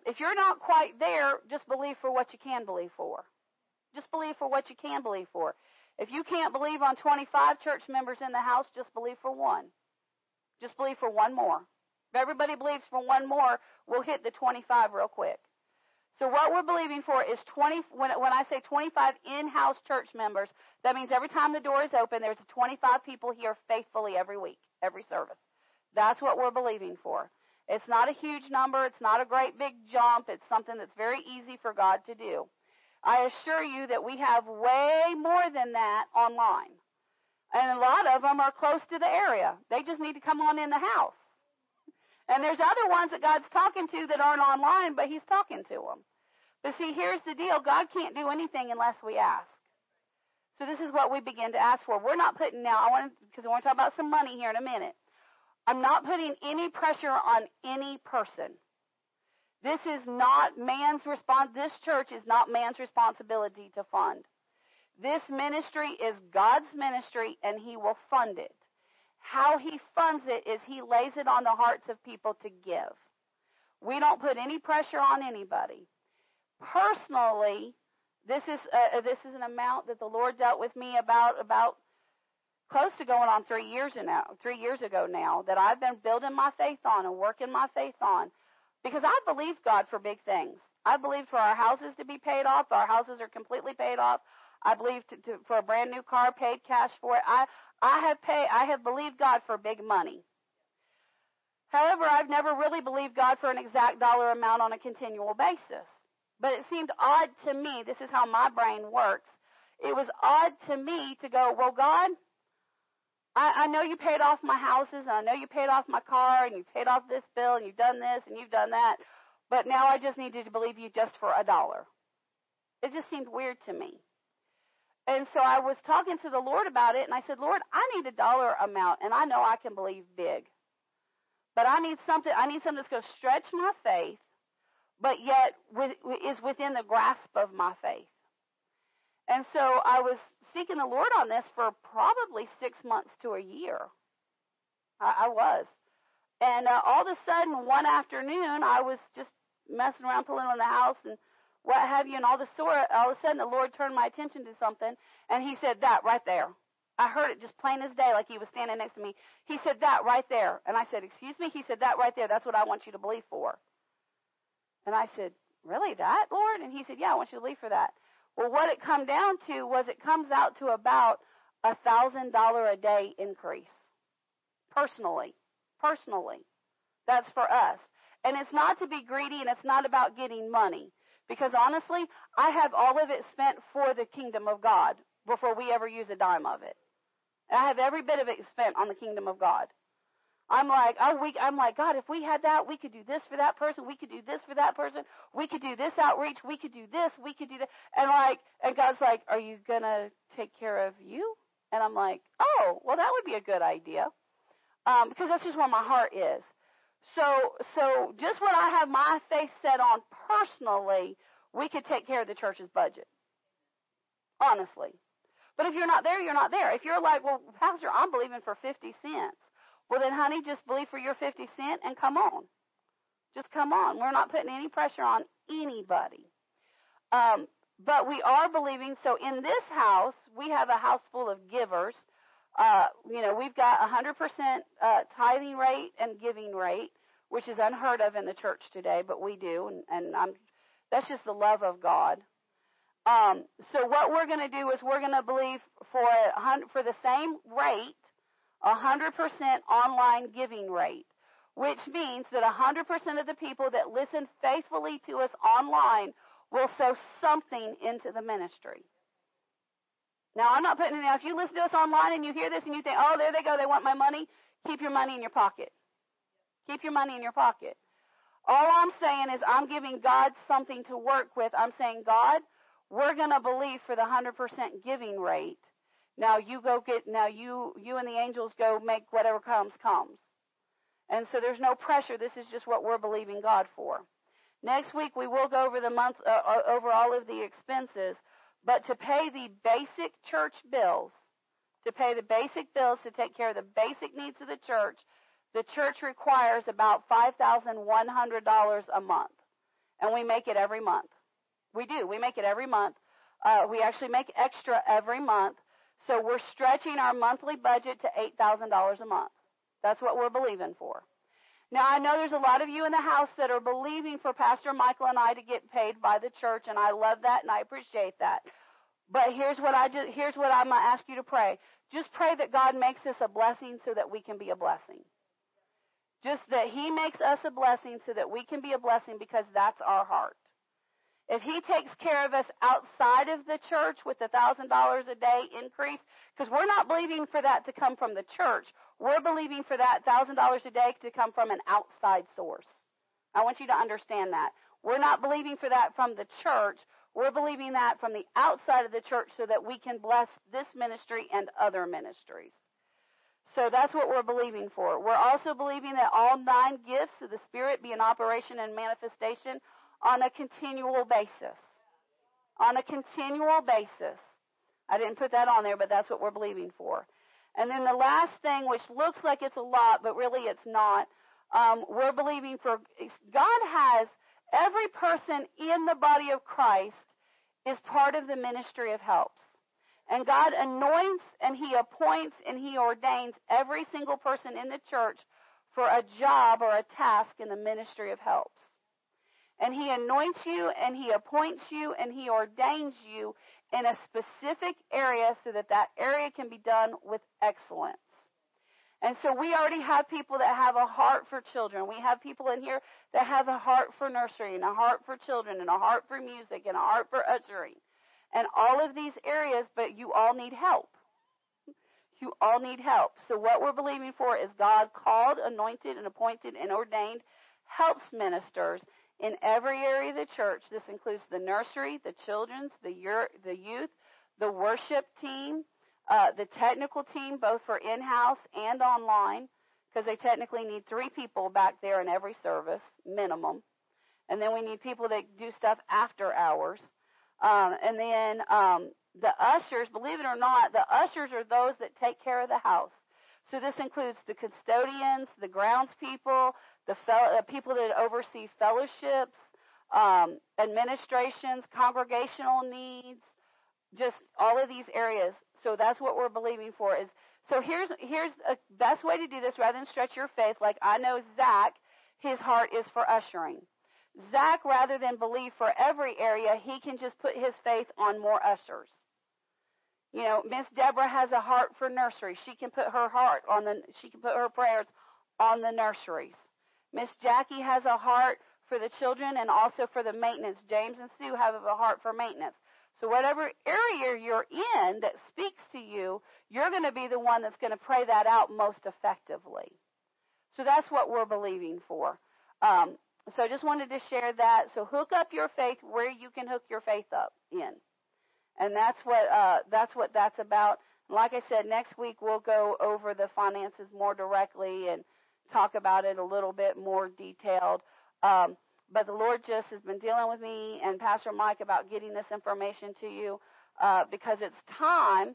if you're not quite there, just believe for what you can believe for. Just believe for what you can believe for. If you can't believe on 25 church members in the house, just believe for one. Just believe for one more. If everybody believes for one more, we'll hit the 25 real quick. So what we're believing for is 20. When I say 25 in-house church members, that means every time the door is open, there's 25 people here faithfully every week, every service. That's what we're believing for. It's not a huge number. It's not a great big jump. It's something that's very easy for God to do. I assure you that we have way more than that online. And a lot of them are close to the area. They just need to come on in the house. And there's other ones that God's talking to that aren't online, but he's talking to them. But see, here's the deal. God can't do anything unless we ask. So this is what we begin to ask for. We're not putting now, because I want to talk about some money here in a minute. I'm not putting any pressure on any person. This is not man's response. This church is not man's responsibility to fund. This ministry is God's ministry, and he will fund it. How he funds it is he lays it on the hearts of people to give. We don't put any pressure on anybody. Personally, this is an amount that the Lord dealt with me about close to going on 3 years ago now, that I've been building my faith on and working my faith on, because I believe God for big things. I believe for our houses to be paid off. Our houses are completely paid off. I believe for a brand new car, paid cash for it. I have believed God for big money. However, I've never really believed God for an exact dollar amount on a continual basis. But it seemed odd to me. This is how my brain works. It was odd to me to go, well, God, I know you paid off my houses, and I know you paid off my car, and you paid off this bill, and you've done this, and you've done that. But now I just needed to believe you just for $1. It just seemed weird to me. And so I was talking to the Lord about it, and I said, Lord, I need $1 amount, and I know I can believe big. But I need something that's going to stretch my faith, but yet is within the grasp of my faith. And so I was seeking the Lord on this for probably 6 months to a year. I was. And all of a sudden, one afternoon, I was just messing around, pulling on the house, and what have you, and all of a sudden the Lord turned my attention to something, and he said that right there. I heard it just plain as day, like he was standing next to me. He said that right there. And I said, excuse me? He said that right there. That's what I want you to believe for. And I said, really, that, Lord? And he said, yeah, I want you to believe for that. Well, what it come down to was it comes out to about $1,000 a day increase, personally. That's for us. And it's not to be greedy, and it's not about getting money. Because honestly, I have all of it spent for the kingdom of God before we ever use a dime of it. I have every bit of it spent on the kingdom of God. I'm like, God, if we had that, we could do this for that person. We could do this for that person. We could do this outreach. We could do this. We could do that. And God's like, are you going to take care of you? And I'm like, oh, well, that would be a good idea. Because that's just where my heart is. So just what I have my faith set on personally, we could take care of the church's budget, honestly. But if you're not there, you're not there. If you're like, well, Pastor, I'm believing for 50 cents. Well, then, honey, just believe for your 50 cents and come on. Just come on. We're not putting any pressure on anybody. But we are believing. So in this house, we have a house full of givers. We've got 100% tithing rate and giving rate, which is unheard of in the church today, but we do, and that's just the love of God. So what we're going to do is we're going to believe for the same rate, 100% online giving rate, which means that 100% of the people that listen faithfully to us online will sow something into the ministry. Now, I'm not putting it out. If you listen to us online and you hear this and you think, oh, there they go, they want my money, keep your money in your pocket. Keep your money in your pocket. All I'm saying is I'm giving God something to work with. I'm saying, God, we're going to believe for the 100% giving rate. Now you go get, now you and the angels go make whatever comes. And so there's no pressure. This is just what we're believing God for. Next week we will go over over all of the expenses. But to pay the basic church bills, to take care of the basic needs of the church requires about $5,100 a month. And we make it every month. We do. We make it every month. We actually make extra every month. So we're stretching our monthly budget to $8,000 a month. That's what we're believing for. Now, I know there's a lot of you in the house that are believing for Pastor Michael and I to get paid by the church, and I love that, and I appreciate that. But here's what I'm going to ask you to pray. Just pray that God makes us a blessing so that we can be a blessing. Just that he makes us a blessing so that we can be a blessing, because that's our heart. If he takes care of us outside of the church with $1,000 a day increase, because we're not believing for that to come from the church. We're believing for that $1,000 a day to come from an outside source. I want you to understand that. We're not believing for that from the church. We're believing that from the outside of the church so that we can bless this ministry and other ministries. So that's what we're believing for. We're also believing that all 9 gifts of the Spirit be in operation and manifestation on a continual basis. On a continual basis. I didn't put that on there, but that's what we're believing for. And then the last thing, which looks like it's a lot, but really it's not, we're believing for God has every person in the body of Christ is part of the ministry of helps. And God anoints and he appoints and he ordains every single person in the church for a job or a task in the ministry of helps. And he anoints you and he appoints you and he ordains you in a specific area so that that area can be done with excellence. And so we already have people that have a heart for children. We have people in here that have a heart for nursery and a heart for children and a heart for music and a heart for ushering. And all of these areas, but you all need help. You all need help. So what we're believing for is God called, anointed, and appointed, and ordained helps ministers in every area of the church. This includes the nursery, the children's, the youth, the worship team, the technical team, both for in-house and online, because they technically need 3 people back there in every service, minimum. And then we need people that do stuff after hours. And then the ushers, believe it or not, the ushers are those that take care of the house. So this includes the custodians, the grounds people, the people that oversee fellowships, administrations, congregational needs, just all of these areas. So that's what we're believing for. Is so here's a best way to do this rather than stretch your faith. Like I know Zach, his heart is for ushering. Zach, rather than believe for every area, he can just put his faith on more ushers. You know, Miss Deborah has a heart for nursery. She can put her heart on the, she can put her prayers on the nurseries. Miss Jackie has a heart for the children and also for the maintenance. James and Sue have a heart for maintenance. So whatever area you're in that speaks to you, you're going to be the one that's going to pray that out most effectively. So that's what we're believing for. So I just wanted to share that. So hook up your faith where you can hook your faith up in. And that's what that's about. And like I said, next week we'll go over the finances more directly and talk about it a little bit more detailed. But the Lord just has been dealing with me and Pastor Mike about getting this information to you because it's time,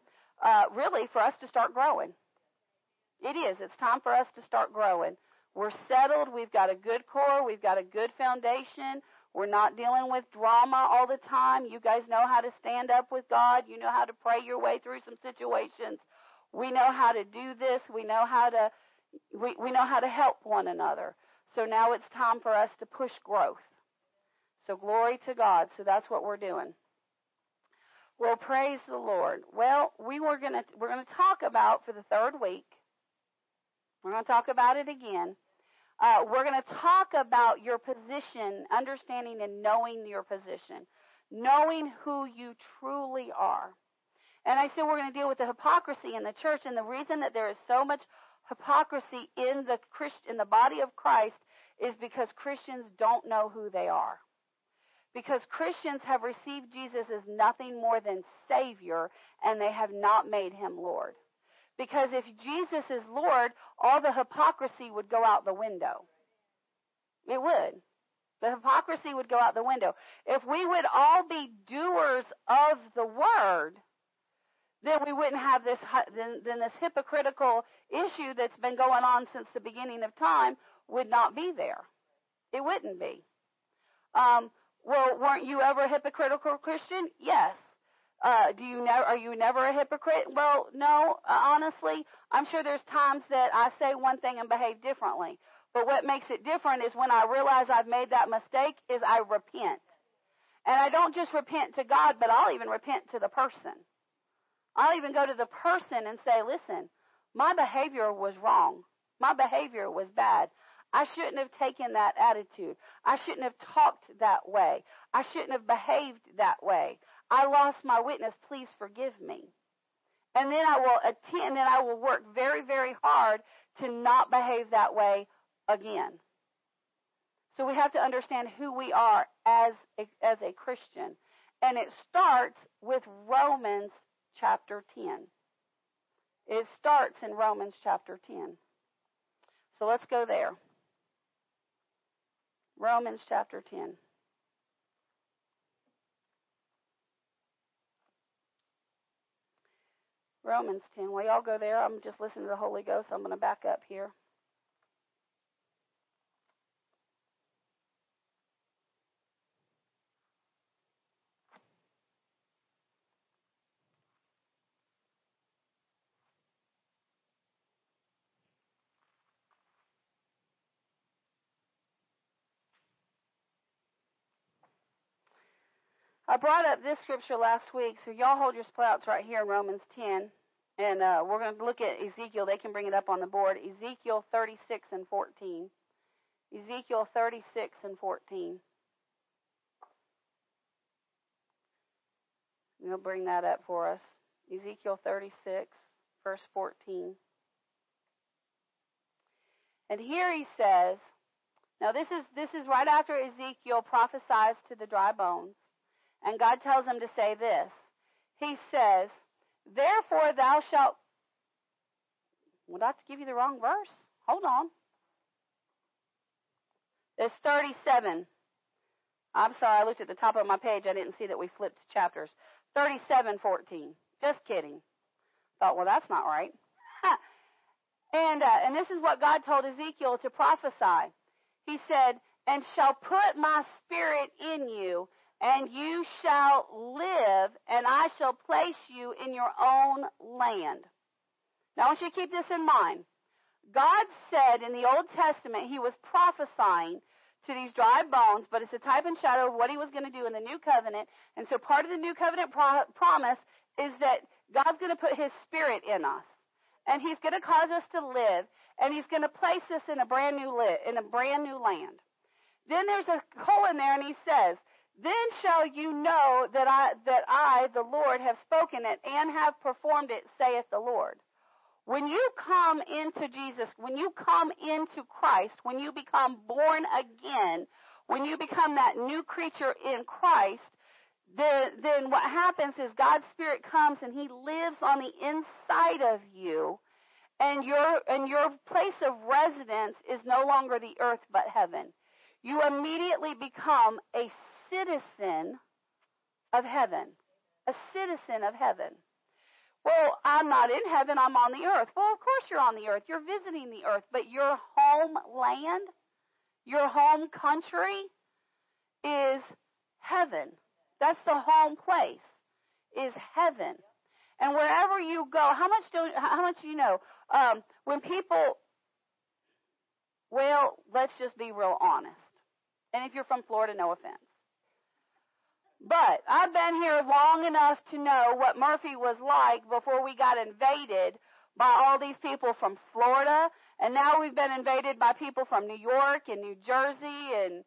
really, for us to start growing. It is. It's time for us to start growing. We're settled. We've got a good core. We've got a good foundation. We're not dealing with drama all the time. You guys know how to stand up with God. You know how to pray your way through some situations. We know how to do this. We know how to we know how to help one another. So now it's time for us to push growth. So glory to God. So that's what we're doing. Well, praise the Lord. Well, we're going to talk about for the 3rd week. We're going to talk about it again. We're going to talk about your position, understanding and knowing your position, knowing who you truly are. And I said we're going to deal with the hypocrisy in the church, and the reason that there is so much hypocrisy in the body of Christ is because Christians don't know who they are. Because Christians have received Jesus as nothing more than Savior, and they have not made him Lord. Because if Jesus is Lord, all the hypocrisy would go out the window. It would. The hypocrisy would go out the window. If we would all be doers of the word, then we wouldn't have this hypocritical issue that's been going on since the beginning of time would not be there. It wouldn't be. Well, weren't you ever a hypocritical Christian? Yes. Are you never a hypocrite? Well, no, honestly, I'm sure there's times that I say one thing and behave differently. But what makes it different is when I realize I've made that mistake is I repent. And I don't just repent to God, but I'll even repent to the person. I'll even go to the person and say, listen, my behavior was wrong. My behavior was bad. I shouldn't have taken that attitude. I shouldn't have talked that way. I shouldn't have behaved that way. I lost my witness. Please forgive me. And then I will attend, and I will work very, very hard to not behave that way again. So we have to understand who we are as a Christian. And it starts with Romans chapter 10. It starts in Romans chapter 10. So let's go there. Romans chapter 10. Romans 10. Will y'all go there? I'm just listening to the Holy Ghost. I'm going to back up here. I brought up this scripture last week, so y'all hold your spouts right here in Romans 10, and we're going to look at Ezekiel. They can bring it up on the board. Ezekiel 36 and 14. Ezekiel 36 and 14. They'll bring that up for us. Ezekiel 36, verse 14. And here he says, now this is right after Ezekiel prophesies to the dry bones. And God tells him to say this. He says, therefore thou shalt... Well, that's give you the wrong verse. Hold on. It's 37. I'm sorry, I looked at the top of my page. I didn't see that we flipped chapters. 37:14. Just kidding. Thought, well, that's not right. And this is what God told Ezekiel to prophesy. He said, and shall put my spirit in you, and you shall live, and I shall place you in your own land. Now, I want you to keep this in mind. God said in the Old Testament, he was prophesying to these dry bones, but it's a type and shadow of what he was going to do in the New Covenant. And so part of the New Covenant promise is that God's going to put his spirit in us, and he's going to cause us to live, and he's going to place us in a brand new land. Then there's a colon there, and he says, then shall you know that I, the Lord, have spoken it and have performed it, saith the Lord. When you come into Jesus, when you come into Christ, when you become born again, when you become that new creature in Christ, then what happens is God's Spirit comes and he lives on the inside of you, and your place of residence is no longer the earth but heaven. You immediately become a citizen of heaven. Well, I'm not in heaven, I'm on the earth. Well, of course you're on the earth. You're visiting the earth, but your homeland, your home country is heaven. That's the home place, is heaven. And wherever you go, how much do you know? When people, well, let's just be real honest. And if you're from Florida, no offense. But I've been here long enough to know what Murphy was like before we got invaded by all these people from Florida. And now we've been invaded by people from New York and New Jersey and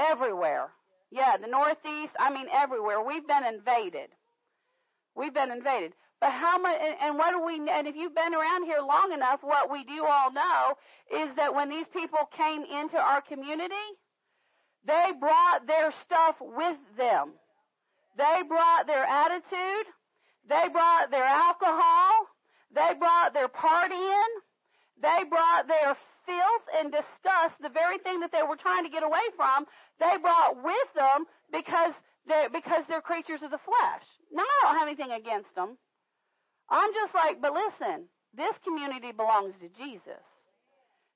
everywhere. Yeah, the Northeast, I mean everywhere. We've been invaded. But how much, and what do we, and if you've been around here long enough, what we do all know is that when these people came into our community, they brought their stuff with them. They brought their attitude. They brought their alcohol. They brought their partying. They brought their filth and disgust, the very thing that they were trying to get away from, they brought with them because they're creatures of the flesh. Now, I don't have anything against them. I'm just like, but listen, this community belongs to Jesus.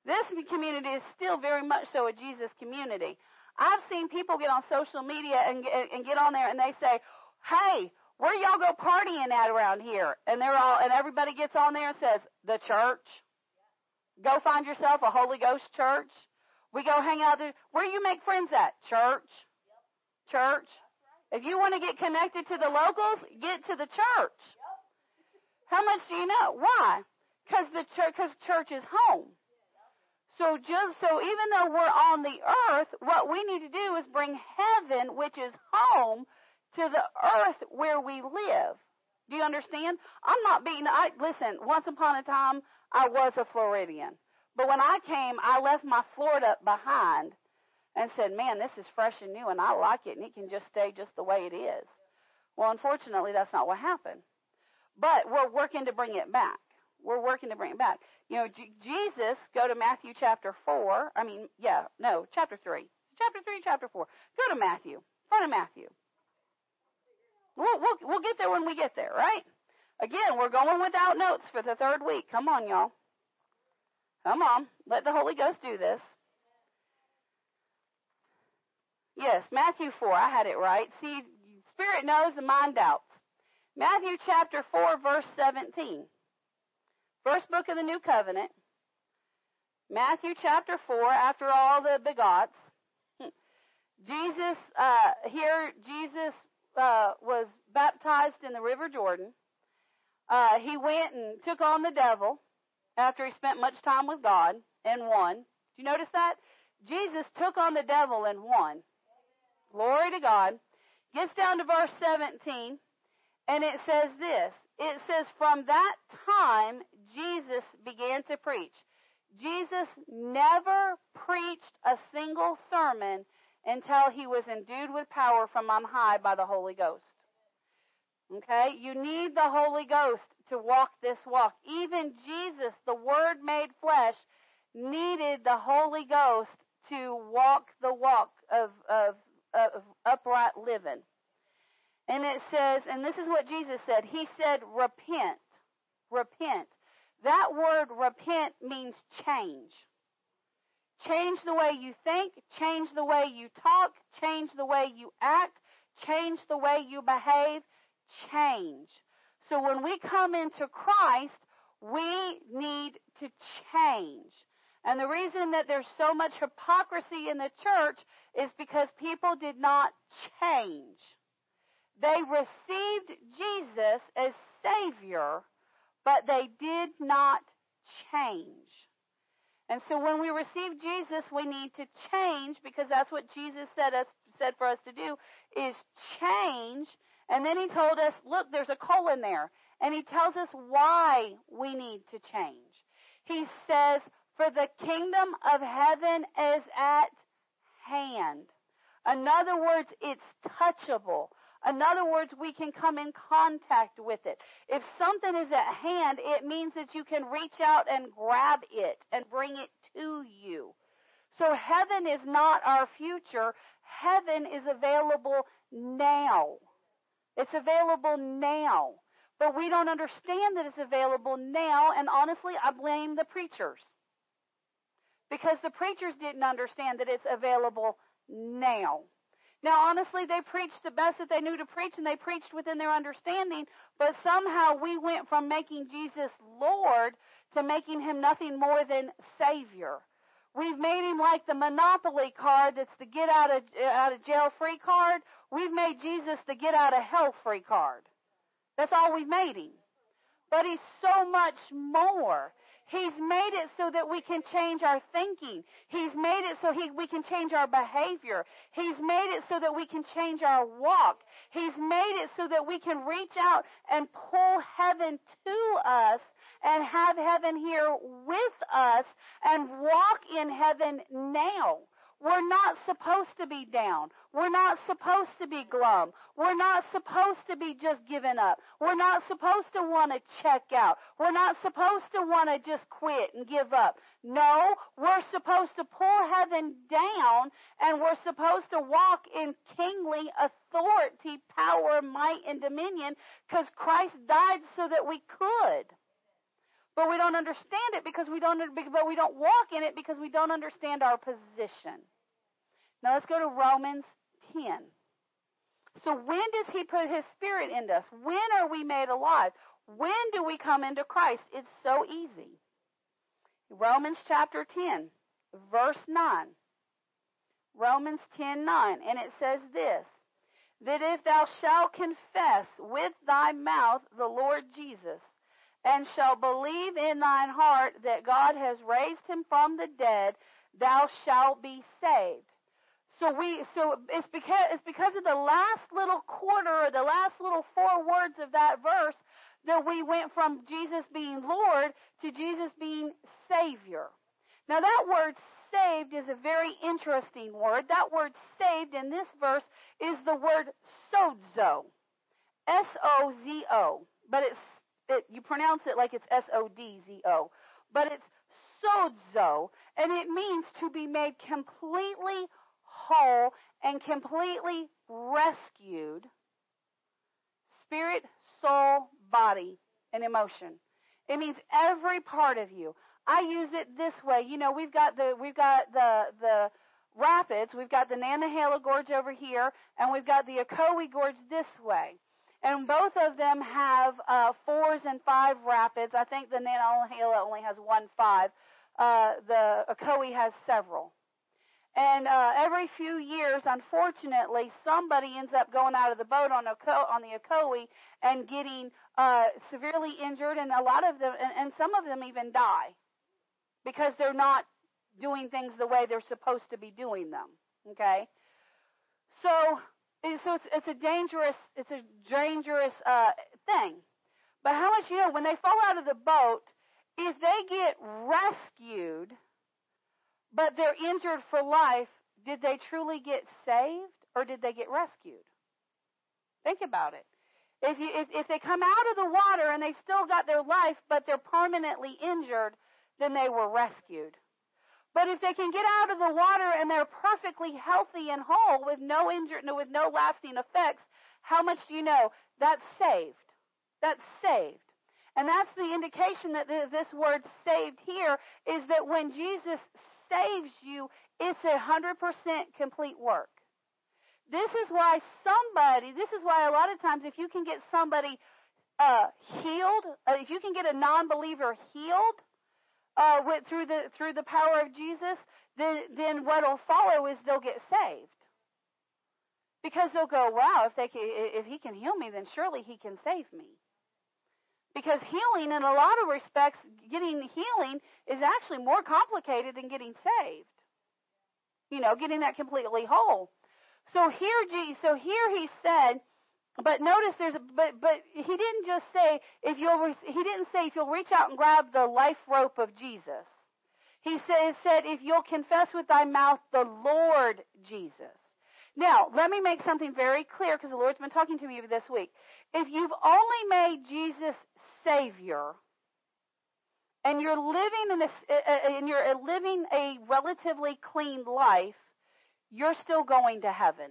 This community is still very much so a Jesus community. I've seen people get on social media and get on there and they say, hey, where y'all go partying at around here? And everybody gets on there and says, the church. Go find yourself a Holy Ghost church. We go hang out there. Where you make friends at? Church. Yep. Church. Right. If you want to get connected to the locals, get to the church. Yep. How much do you know? Why? Because church is home. So even though we're on the earth, what we need to do is bring heaven, which is home, to the earth where we live. Do you understand? I'm not beating. Listen, once upon a time, I was a Floridian. But when I came, I left my Florida behind and said, man, this is fresh and new, and I like it, and it can just stay just the way it is. Well, unfortunately, that's not what happened. But we're working to bring it back. We're working to bring it back. You know, Jesus, go to Matthew chapter 4. I mean, yeah, no, chapter 3. Chapter 3, chapter 4. Go to Matthew. Front of Matthew. We'll get there when we get there, right? Again, we're going without notes for the third week. Come on, y'all. Come on. Let the Holy Ghost do this. Yes, Matthew 4. I had it right. See, Spirit knows, the mind doubts. Matthew chapter 4, verse 17. First book of the New Covenant, Matthew chapter 4, after all the begots, Jesus was baptized in the River Jordan. He went and took on the devil after he spent much time with God and won. Do you notice that? Jesus took on the devil and won. Glory to God. Gets down to verse 17, and it says this. It says, from that time, Jesus began to preach. Jesus never preached a single sermon until he was endued with power from on high by the Holy Ghost. Okay? You need the Holy Ghost to walk this walk. Even Jesus, the Word made flesh, needed the Holy Ghost to walk the walk of upright living. And it says, and this is what Jesus said. He said, repent. Repent. That word repent means change. Change the way you think. Change the way you talk. Change the way you act. Change the way you behave. Change. So when we come into Christ, we need to change. And the reason that there's so much hypocrisy in the church is because people did not change. They received Jesus as Savior, but they did not change. And so when we receive Jesus, we need to change, because that's what Jesus said for us to do, is change. And then he told us, look, there's a colon there. And he tells us why we need to change. He says, for the kingdom of heaven is at hand. In other words, it's touchable. In other words, we can come in contact with it. If something is at hand, it means that you can reach out and grab it and bring it to you. So heaven is not our future. Heaven is available now. It's available now. But we don't understand that it's available now, and honestly, I blame the preachers. Because the preachers didn't understand that it's available now. Now, honestly, they preached the best that they knew to preach, and they preached within their understanding, but somehow we went from making Jesus Lord to making him nothing more than Savior. We've made him like the Monopoly card that's the get-out-of-jail-free card. We've made Jesus the get-out-of-hell-free card. That's all we've made him. But he's so much more. He's made it so that we can change our thinking. He's made it so we can change our behavior. He's made it so that we can change our walk. He's made it so that we can reach out and pull heaven to us and have heaven here with us and walk in heaven now. We're not supposed to be down. We're not supposed to be glum. We're not supposed to be just giving up. We're not supposed to want to check out. We're not supposed to want to just quit and give up. No, we're supposed to pull heaven down, and we're supposed to walk in kingly authority, power, might, and dominion, because Christ died so that we could. But we don't understand it but we don't walk in it because we don't understand our position. Now let's go to Romans 10. So when does he put his Spirit into us? When are we made alive? When do we come into Christ? It's so easy. Romans chapter 10, verse 9. Romans 10:9, and it says this, that if thou shalt confess with thy mouth the Lord Jesus, and shalt believe in thine heart that God has raised him from the dead, thou shalt be saved. So it's because of the last little quarter or the last little four words of that verse that we went from Jesus being Lord to Jesus being Savior. Now that word saved is a very interesting word. That word saved in this verse is the word sozo, S-O-Z-O, but you pronounce it like it's S-O-D-Z-O, but it's sozo, and it means to be made completely whole and completely rescued, spirit, soul, body, and emotion. It means every part of you. I use it this way. You know, we've got the rapids, we've got the Nantahala Gorge over here, and we've got the Ocoee Gorge this way. And both of them have 4s and 5 rapids. I think the Nantahala only has 1 5. The Ocoee has several. And every few years, unfortunately, somebody ends up going out of the boat on the Ocoee and getting severely injured, and a lot of them, and some of them even die because they're not doing things the way they're supposed to be doing them. Okay, so it's a dangerous thing. But how much you know when they fall out of the boat, if they get rescued, but they're injured for life, did they truly get saved or did they get rescued? Think about it. If they come out of the water and they've still got their life, but they're permanently injured, then they were rescued. But if they can get out of the water and they're perfectly healthy and whole with no lasting effects, how much do you know? That's saved. That's saved. And that's the indication that this word saved here is that when Jesus saves you, it's 100% complete work. This is why a lot of times if you can get somebody healed, if you can get a non-believer healed through the power of Jesus, then what'll follow is they'll get saved. Because they'll go, wow, if he can heal me, then surely he can save me. Because healing, in a lot of respects, getting healing is actually more complicated than getting saved. You know, getting that completely whole. So here he said, but notice but he didn't just say if you'll reach out and grab the life rope of Jesus. He said if you'll confess with thy mouth the Lord Jesus. Now, let me make something very clear because the Lord's been talking to me this week. If you've only made Jesus Savior and you're living a relatively clean life, you're still going to heaven.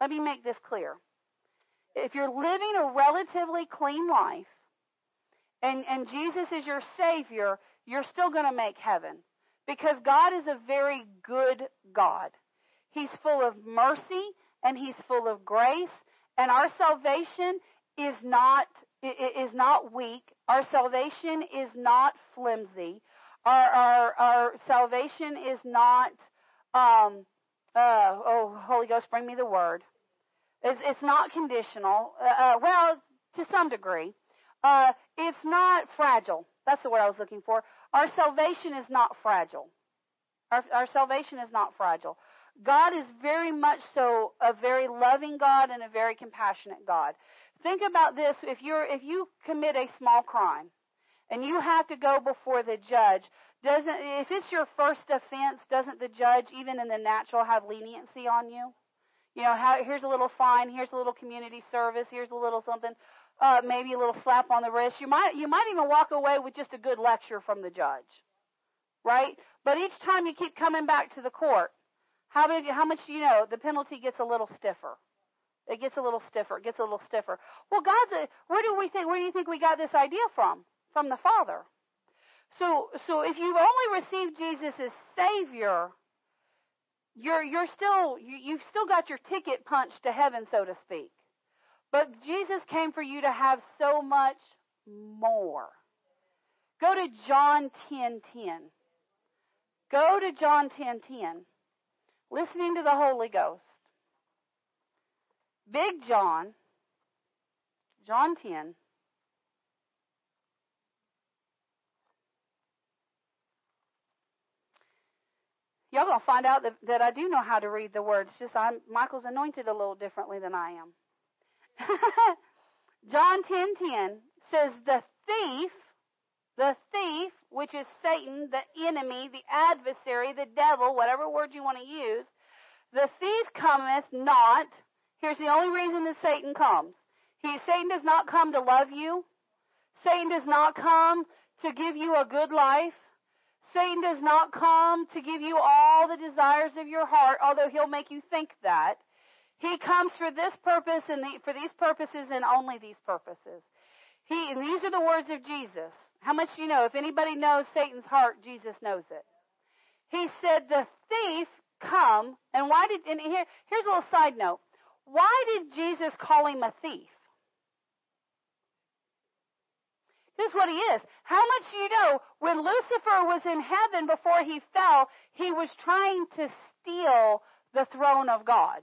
Let me make this clear. If you're living a relatively clean life and Jesus is your Savior, you're still going to make heaven because God is a very good God. He's full of mercy and he's full of grace, and our salvation is not weak. Our salvation is not flimsy. Our salvation is not Holy Ghost, bring me the word. It's not conditional. Well, to some degree. It's not fragile. That's the word I was looking for. Our salvation is not fragile. Our salvation is not fragile. God is very much so a very loving God and a very compassionate God. Think about this. If you commit a small crime and you have to go before the judge, if it's your first offense, doesn't the judge, even in the natural, have leniency on you? You know, here's a little fine, here's a little community service, here's a little something, maybe a little slap on the wrist. You might even walk away with just a good lecture from the judge, right? But each time you keep coming back to the court, how much do you know the penalty gets a little stiffer? It gets a little stiffer. It gets a little stiffer. Well, where do you think we got this idea from? From the Father. So if you've only received Jesus as Savior, you've still got your ticket punched to heaven, so to speak. But Jesus came for you to have so much more. Go to John 10:10. Go to John 10:10. Listening to the Holy Ghost. Big John, John 10. Y'all going to find out that I do know how to read the words. Just Michael's anointed a little differently than I am. John 10:10 says, the thief, which is Satan, the enemy, the adversary, the devil, whatever word you want to use, the thief cometh not. Here's the only reason that Satan comes. Satan does not come to love you. Satan does not come to give you a good life. Satan does not come to give you all the desires of your heart, although he'll make you think that. He comes for this purpose and for these purposes and only these purposes. And these are the words of Jesus. How much do you know? If anybody knows Satan's heart, Jesus knows it. He said, the thief come. And why did? And here's a little side note. Why did Jesus call him a thief? This is what he is. How much do you know when Lucifer was in heaven before he fell, he was trying to steal the throne of God.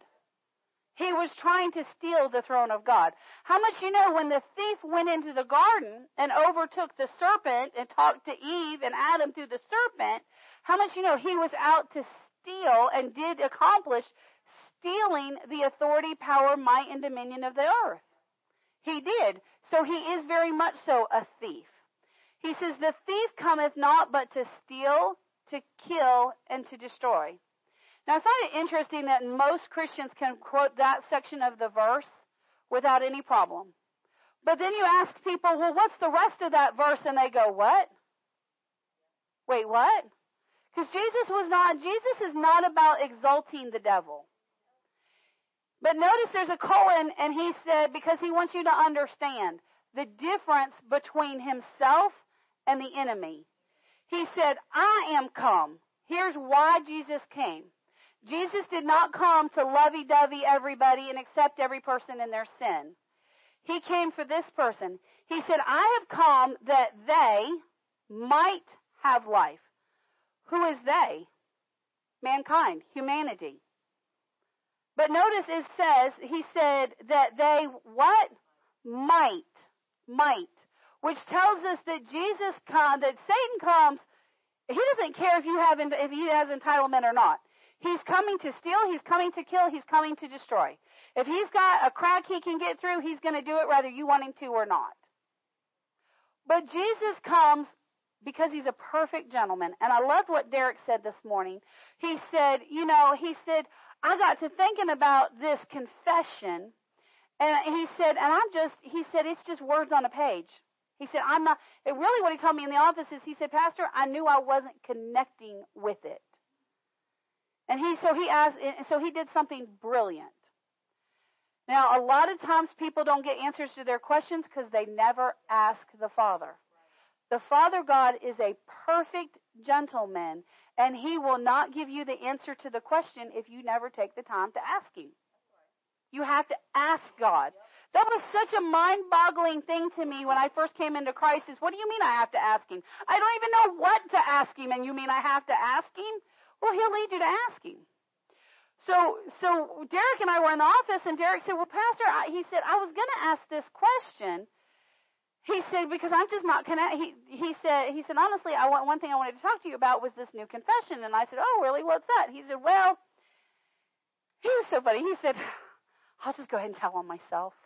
He was trying to steal the throne of God. How much do you know when the thief went into the garden and overtook the serpent and talked to Eve and Adam through the serpent, how much do you know he was out to steal and did accomplish stealing the authority, power, might, and dominion of the earth? He did. So he is very much so a thief. He says, the thief cometh not but to steal, to kill, and to destroy. Now, I find it interesting that most Christians can quote that section of the verse without any problem. But then you ask people, well, what's the rest of that verse? And they go, what? Wait, what? Because Jesus is not about exalting the devil. But notice there's a colon, and he said, because he wants you to understand the difference between himself and the enemy. He said, I am come. Here's why Jesus came. Jesus did not come to lovey-dovey everybody and accept every person in their sin. He came for this person. He said, I have come that they might have life. Who is they? Mankind, humanity. But notice it says, he said that they, what? Might. Which tells us that that Satan comes, he doesn't care if he has entitlement or not. He's coming to steal, he's coming to kill, he's coming to destroy. If he's got a crack he can get through, he's going to do it whether you want him to or not. But Jesus comes because he's a perfect gentleman. And I loved what Derek said this morning. He said, I got to thinking about this confession, and he said, it's just words on a page. He said, really what he told me in the office is, he said, Pastor, I knew I wasn't connecting with it. And he did something brilliant. Now, a lot of times people don't get answers to their questions because they never ask the Father. The Father God is a perfect gentleman, and he will not give you the answer to the question if you never take the time to ask him. You have to ask God. That was such a mind-boggling thing to me when I first came into Christ. Is, what do you mean I have to ask him? I don't even know what to ask him, and you mean I have to ask him? Well, he'll lead you to ask him. So Derek and I were in the office, and Derek said, well, Pastor, I was going to ask this question. He said, because I'm just not connected. He said, honestly, one thing I wanted to talk to you about was this new confession. And I said, oh, really? What's that? He said, well, he was so funny. He said, I'll just go ahead and tell on myself.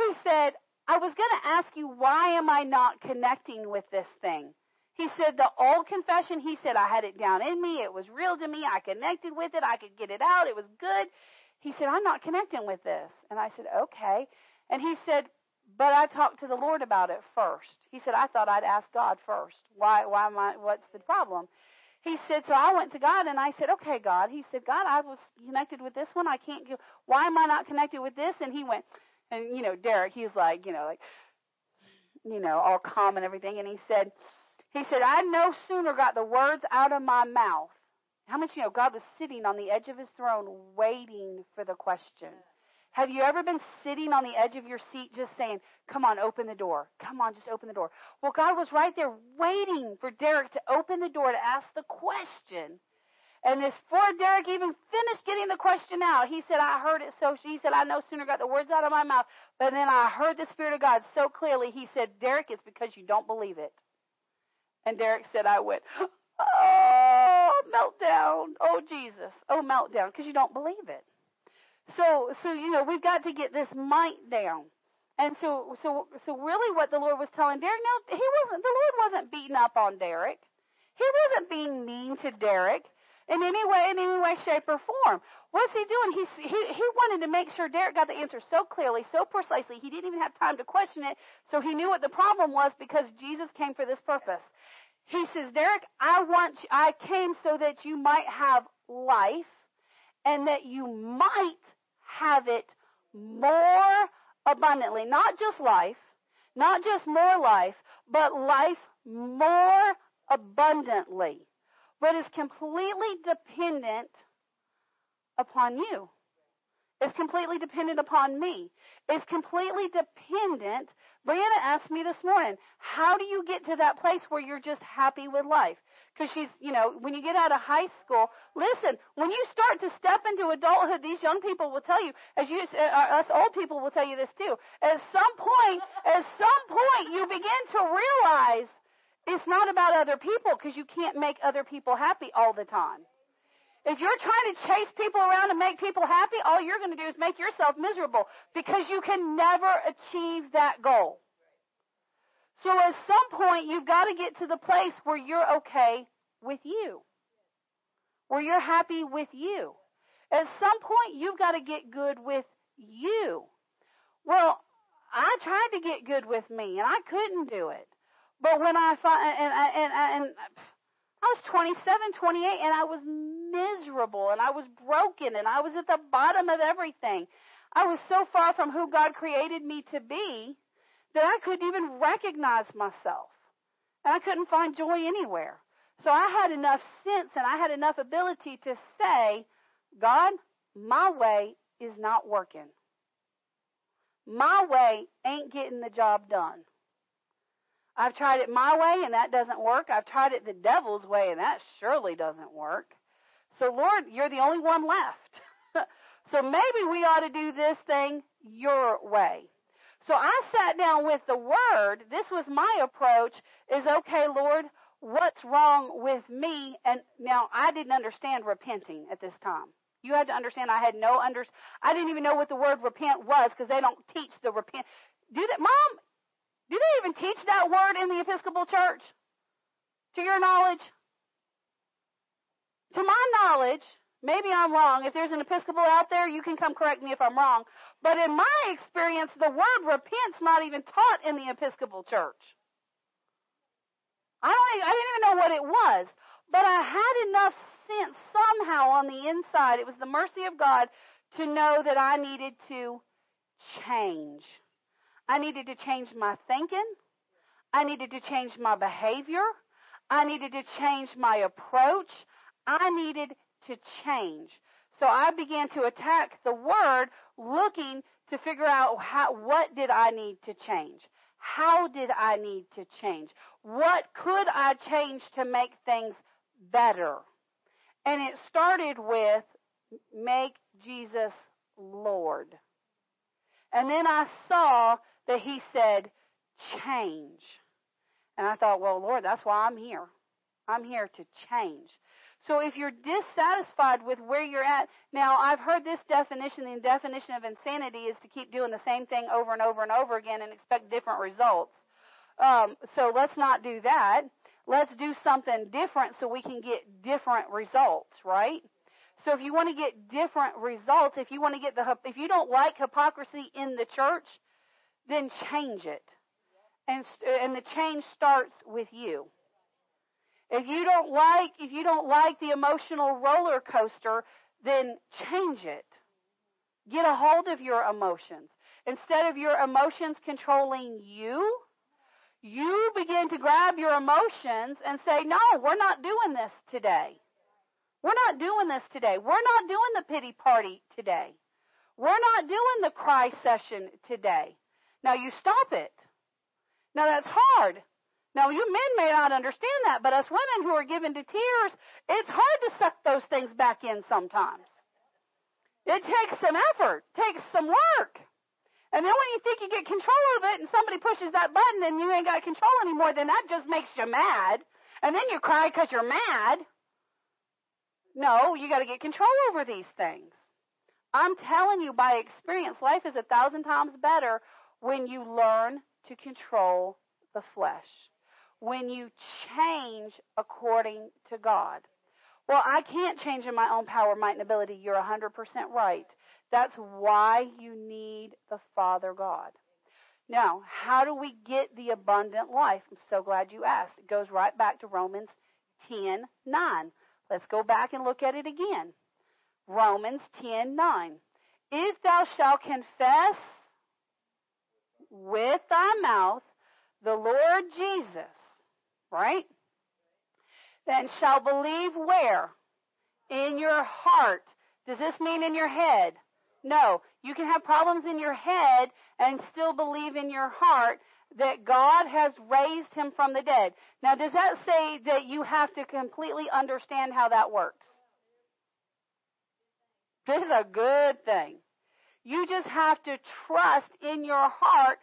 He said, I was going to ask you, why am I not connecting with this thing? He said, the old confession, he said, I had it down in me. It was real to me. I connected with it. I could get it out. It was good. He said, I'm not connecting with this. And I said, okay. And he said, but I talked to the Lord about it first. He said, I thought I'd ask God first. Why am I, what's the problem? He said, so I went to God and I said, okay, God. He said, God, I was connected with this one. Why am I not connected with this? And he went, and Derek, he's like, all calm and everything. And he said, I no sooner got the words out of my mouth. How much, God was sitting on the edge of his throne waiting for the question. Have you ever been sitting on the edge of your seat just saying, come on, open the door. Come on, just open the door. Well, God was right there waiting for Derek to open the door to ask the question. And before Derek even finished getting the question out, he said, I heard it so. He said, I no sooner got the words out of my mouth, but then I heard the Spirit of God so clearly. He said, Derek, it's because you don't believe it. And Derek said, I went, oh, meltdown. Oh, Jesus. Oh, meltdown, because you don't believe it. So you know, we've got to get this mic down. And so really what the Lord was telling Derek, no, the Lord wasn't beating up on Derek. He wasn't being mean to Derek in any way, shape, or form. What's he doing? He wanted to make sure Derek got the answer so clearly, so precisely, he didn't even have time to question it, so he knew what the problem was because Jesus came for this purpose. He says, Derek, I came so that you might have life and that you might have it more abundantly. Not just life, not just more life, but life more abundantly. But it's completely dependent upon you. It's completely dependent upon me. It's completely dependent. Brianna asked me this morning, how do you get to that place where you're just happy with life? Because she's, you know, when you get out of high school, listen, when you start to step into adulthood, these young people will tell you, us old people will tell you this too. At some point, you begin to realize it's not about other people because you can't make other people happy all the time. If you're trying to chase people around and make people happy, all you're going to do is make yourself miserable because you can never achieve that goal. So at some point, you've got to get to the place where you're okay with you, where you're happy with you. At some point, you've got to get good with you. Well, I tried to get good with me, and I couldn't do it. But when I thought, and I was 27, 28, and I was miserable, and I was broken, and I was at the bottom of everything. I was so far from who God created me to be that I couldn't even recognize myself, and I couldn't find joy anywhere. So I had enough sense, and I had enough ability to say, God, my way is not working. My way ain't getting the job done. I've tried it my way, and that doesn't work. I've tried it the devil's way, and that surely doesn't work. So, Lord, you're the only one left. So maybe we ought to do this thing your way. So I sat down with the Word. This was my approach is, okay, Lord, what's wrong with me? And now I didn't understand repenting at this time. You have to understand I had no I didn't even know what the word repent was because they don't teach the repent. Do that, Mom. Do they even teach that word in the Episcopal Church? To your knowledge? To my knowledge, maybe I'm wrong. If there's an Episcopal out there, you can come correct me if I'm wrong. But in my experience, the word repent's not even taught in the Episcopal Church. I didn't even know what it was. But I had enough sense somehow on the inside. It was the mercy of God to know that I needed to change. I needed to change my thinking. I needed to change my behavior. I needed to change my approach. I needed to change. So I began to attack the Word looking to figure out what did I need to change? How did I need to change? What could I change to make things better? And it started with make Jesus Lord. And then I saw that he said, change. And I thought, well, Lord, that's why I'm here. I'm here to change. So if you're dissatisfied with where you're at, now I've heard this definition, the definition of insanity is to keep doing the same thing over and over and over again and expect different results. So let's not do that. Let's do something different so we can get different results, right? So if you want to get different results, if you don't like hypocrisy in the church, then change it. And the change starts with you. If you don't like the emotional roller coaster, then change it. Get a hold of your emotions. Instead of your emotions controlling you, you begin to grab your emotions and say, "No, we're not doing this today. We're not doing this today. We're not doing the pity party today. We're not doing the cry session today. Now, you stop it. Now, that's hard. Now, you men may not understand that, but us women who are given to tears, it's hard to suck those things back in sometimes. It takes some effort, takes some work. And then when you think you get control of it and somebody pushes that button and you ain't got control anymore, then that just makes you mad. And then you cry because you're mad. No, you got to get control over these things. I'm telling you by experience, life is 1,000 times better when you learn to control the flesh, when you change according to God. Well, I can't change in my own power, might, and ability. You're 100% right. That's why you need the Father God. Now, how do we get the abundant life? I'm so glad you asked. It goes right back to Romans 10:9. Let's go back and look at it again. Romans 10:9. If thou shalt confess with thy mouth the Lord Jesus, right? Then shall believe where? In your heart. Does this mean in your head? No. You can have problems in your head and still believe in your heart that God has raised him from the dead. Now, does that say that you have to completely understand how that works? This is a good thing. You just have to trust in your heart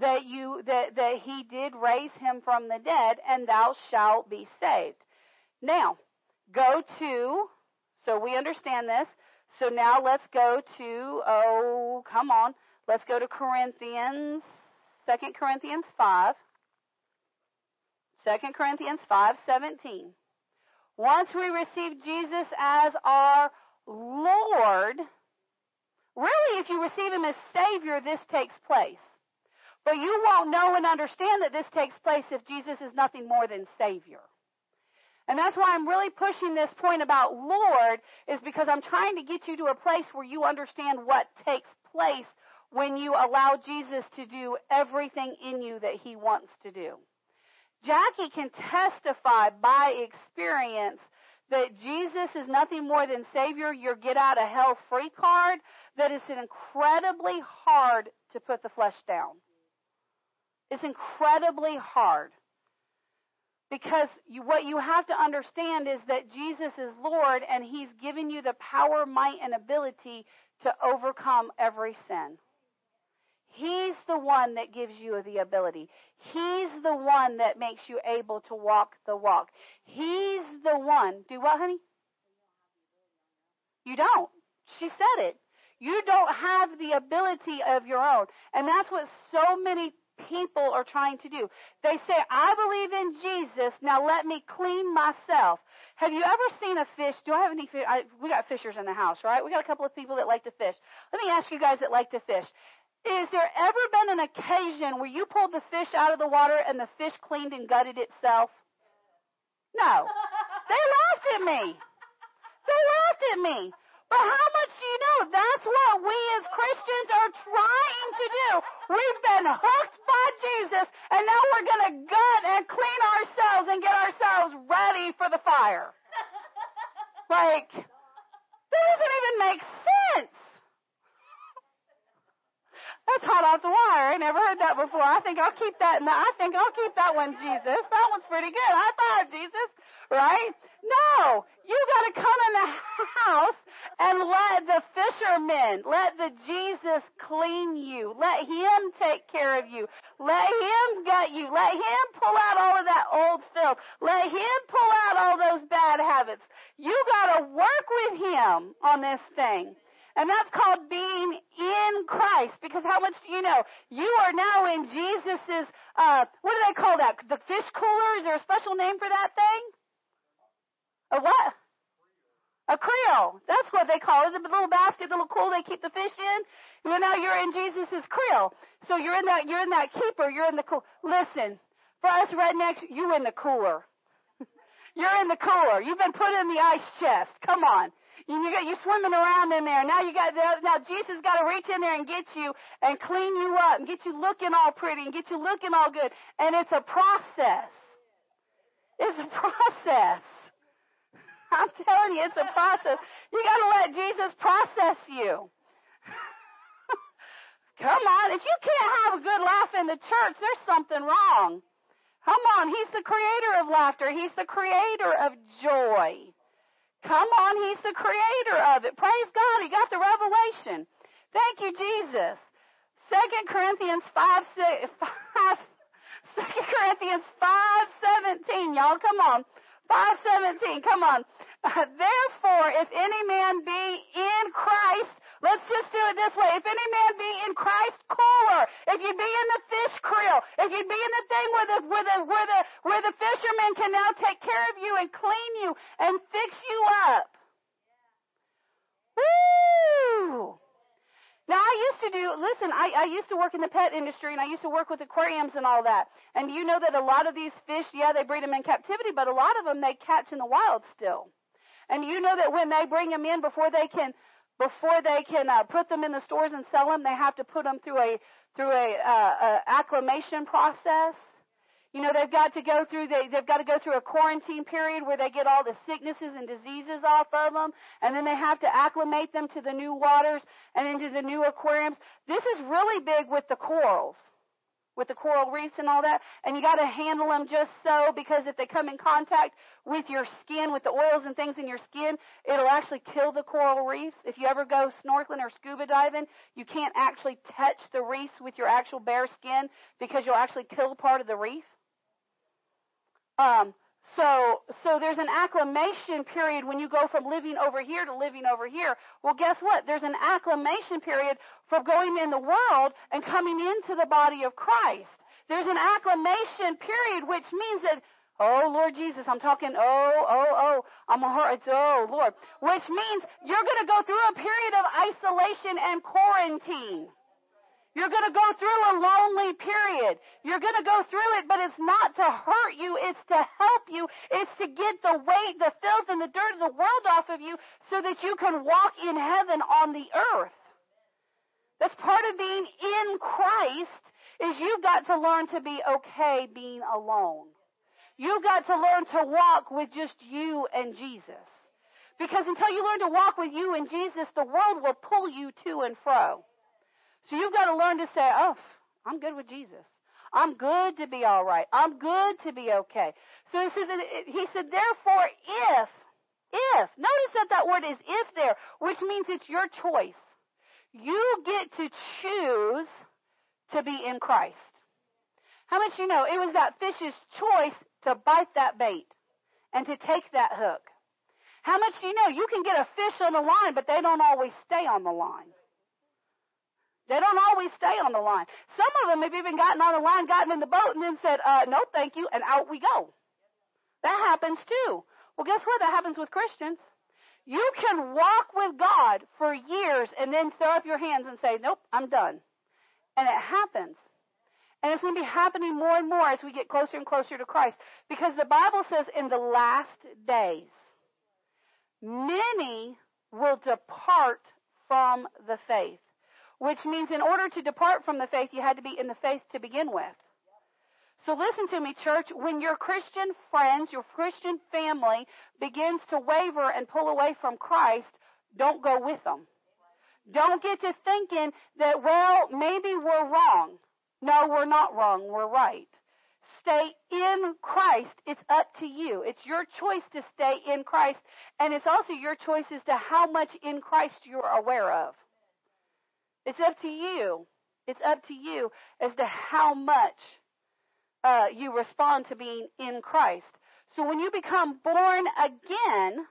that he did raise him from the dead, and thou shalt be saved. Now, so we understand this. So now let's go to, let's go to 2 Corinthians 5. 2 Corinthians 5:17. Once we receive Jesus as our Lord, really, if you receive him as Savior, this takes place. But you won't know and understand that this takes place if Jesus is nothing more than Savior. And that's why I'm really pushing this point about Lord, is because I'm trying to get you to a place where you understand what takes place when you allow Jesus to do everything in you that he wants to do. Jackie can testify by experience that Jesus is nothing more than Savior, your get-out-of-hell-free card, that it's incredibly hard to put the flesh down. It's incredibly hard. Because what you have to understand is that Jesus is Lord, and he's given you the power, might, and ability to overcome every sin. He's the one that gives you the ability. He's the one that makes you able to walk the walk. He's the one. Do what, honey? You don't. She said it. You don't have the ability of your own. And that's what so many people are trying to do. They say, I believe in Jesus, now let me clean myself. Have you ever seen a fish? Do I have any fish? We got fishers in the house, right? We got a couple of people that like to fish. Let me ask you guys that like to fish. Is there ever been an occasion where you pulled the fish out of the water and the fish cleaned and gutted itself? No. They laughed at me. They laughed at me. But how much do you know? That's what we as Christians are trying to do. We've been hooked by Jesus, and now we're going to gut and clean ourselves and get ourselves ready for the fire. Like, that doesn't even make sense. That's hot off the wire. I never heard that before. I think I'll keep that one, Jesus. That one's pretty good. I thought, Jesus, right? No, you got to come in the house and let the fisherman, let the Jesus clean you. Let him take care of you. Let him gut you. Let him pull out all of that old filth. Let him pull out all those bad habits. You got to work with him on this thing. And that's called being in Christ, because how much do you know? You are now in Jesus' what do they call that? The fish cooler? Is there a special name for that thing? A what? A creel. That's what they call it. The little basket, the little cool they keep the fish in. Well, now you're in Jesus' creel. So you're in that keeper. You're in the cool. Listen, for us rednecks, you're in the cooler. You're in the cooler. You've been put in the ice chest. Come on. You're swimming around in there. Now Jesus got to reach in there and get you and clean you up and get you looking all pretty and get you looking all good. And it's a process. It's a process. I'm telling you, it's a process. You got to let Jesus process you. Come on. If you can't have a good laugh in the church, there's something wrong. Come on. He's the creator of laughter. He's the creator of joy. Come on. He's the creator of it. Praise God. He got the revelation. Thank you, Jesus. 2 Corinthians 5:17, y'all. Come on. 5:17. Come on. Therefore, if any man be in Christ, let's just do it this way. If any man be in Christ, cooler. If you be in the fish creel, if you be in the thing where the fishermen can now take care of you and clean you and fix you up. Woo! Now, I used to work in the pet industry, and I used to work with aquariums and all that. And you know that a lot of these fish, yeah, they breed them in captivity, but a lot of them they catch in the wild still. And you know that when they bring them in, before they can put them in the stores and sell them, they have to put them through a acclimation process. You know, they've got to go through a quarantine period where they get all the sicknesses and diseases off of them, and then they have to acclimate them to the new waters and into the new aquariums. This is really big with the corals, with the coral reefs and all that, and you got to handle them just so, because if they come in contact with your skin, with the oils and things in your skin, it'll actually kill the coral reefs. If you ever go snorkeling or scuba diving, you can't actually touch the reefs with your actual bare skin, because you'll actually kill part of the reef. So there's an acclimation period when you go from living over here to living over here. Well, guess what? There's an acclimation period for going in the world and coming into the body of Christ. There's an acclimation period, which means that, oh, Lord Jesus, I'm talking, I'm a heart, it's, oh, Lord. Which means you're going to go through a period of isolation and quarantine. You're going to go through a lonely period. You're going to go through it, but it's not to hurt you. It's to help you. It's to get the weight, the filth, and the dirt of the world off of you so that you can walk in heaven on the earth. That's part of being in Christ, is you've got to learn to be okay being alone. You've got to learn to walk with just you and Jesus. Because until you learn to walk with you and Jesus, the world will pull you to and fro. So you've got to learn to say, oh, I'm good with Jesus. I'm good to be all right. I'm good to be okay. So he said, therefore, if, notice that word is if there, which means it's your choice. You get to choose to be in Christ. How much you know it was that fish's choice to bite that bait and to take that hook? How much do you know you can get a fish on the line, but they don't always stay on the line? They don't always stay on the line. Some of them have even gotten on the line, gotten in the boat, and then said, no, thank you, and out we go. That happens too. Well, guess what? That happens with Christians. You can walk with God for years and then throw up your hands and say, nope, I'm done. And it happens. And it's going to be happening more and more as we get closer and closer to Christ. Because the Bible says in the last days, many will depart from the faith. Which means in order to depart from the faith, you had to be in the faith to begin with. So listen to me, church. When your Christian friends, your Christian family begins to waver and pull away from Christ, don't go with them. Don't get to thinking that, well, maybe we're wrong. No, we're not wrong. We're right. Stay in Christ. It's up to you. It's your choice to stay in Christ, and it's also your choice as to how much in Christ you're aware of. It's up to you. It's up to you as to how much you respond to being in Christ. So when you become born again,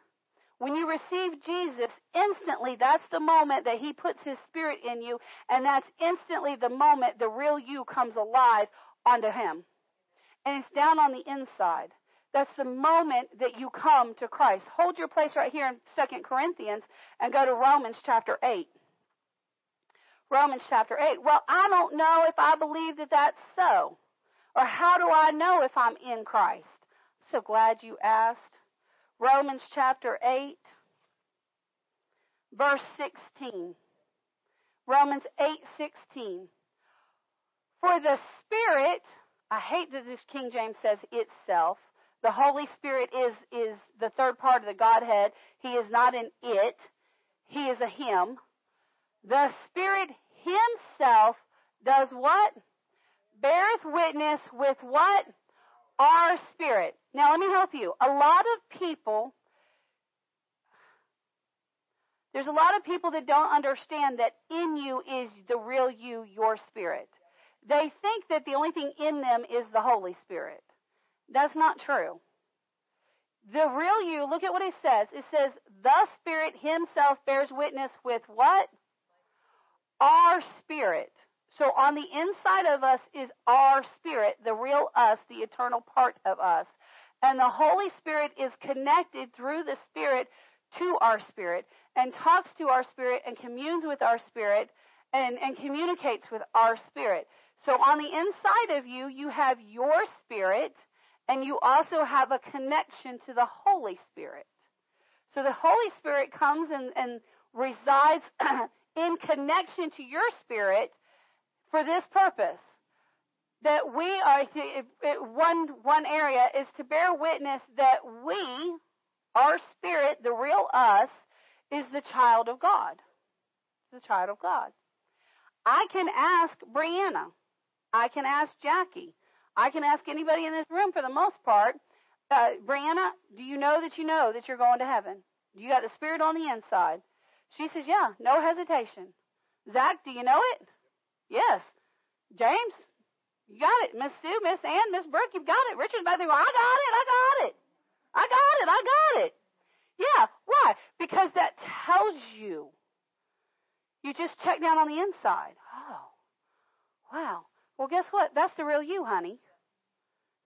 when you receive Jesus, instantly that's the moment that he puts his spirit in you, and that's instantly the moment the real you comes alive unto him. And it's down on the inside. That's the moment that you come to Christ. Hold your place right here in 2 Corinthians and go to Romans chapter 8. Romans chapter 8. Well, I don't know if I believe that that's so. Or how do I know if I'm in Christ? I'm so glad you asked. Romans chapter 8, verse 16. Romans 8:16. For the Spirit, I hate that this King James says itself. The Holy Spirit is the third part of the Godhead. He is not an it. He is a him. The Spirit himself does what? Beareth witness with what? Our spirit. Now, let me help you. There's a lot of people that don't understand that in you is the real you, your spirit. They think that the only thing in them is the Holy Spirit. That's not true. The real you, look at what it says. It says, the Spirit himself bears witness with what? Our spirit. So on the inside of us is our spirit, the real us, the eternal part of us. And the Holy Spirit is connected through the Spirit to our spirit and talks to our spirit and communes with our spirit and communicates with our spirit. So on the inside of you, you have your spirit, and you also have a connection to the Holy Spirit. So the Holy Spirit comes and resides in connection to your spirit for this purpose, that we are, one area is to bear witness that we, our spirit, the real us, is the child of God. The child of God. I can ask Brianna. I can ask Jackie. I can ask anybody in this room for the most part, Brianna, do you know that you're going to heaven? You got the Spirit on the inside. She says, yeah, no hesitation. Zach, do you know it? Yes. James, you got it. Miss Sue, Miss Ann, Miss Brooke, you've got it. Richard's about to go, I got it. Yeah, why? Because that tells you. You just check down on the inside. Oh, wow. Well, guess what? That's the real you, honey.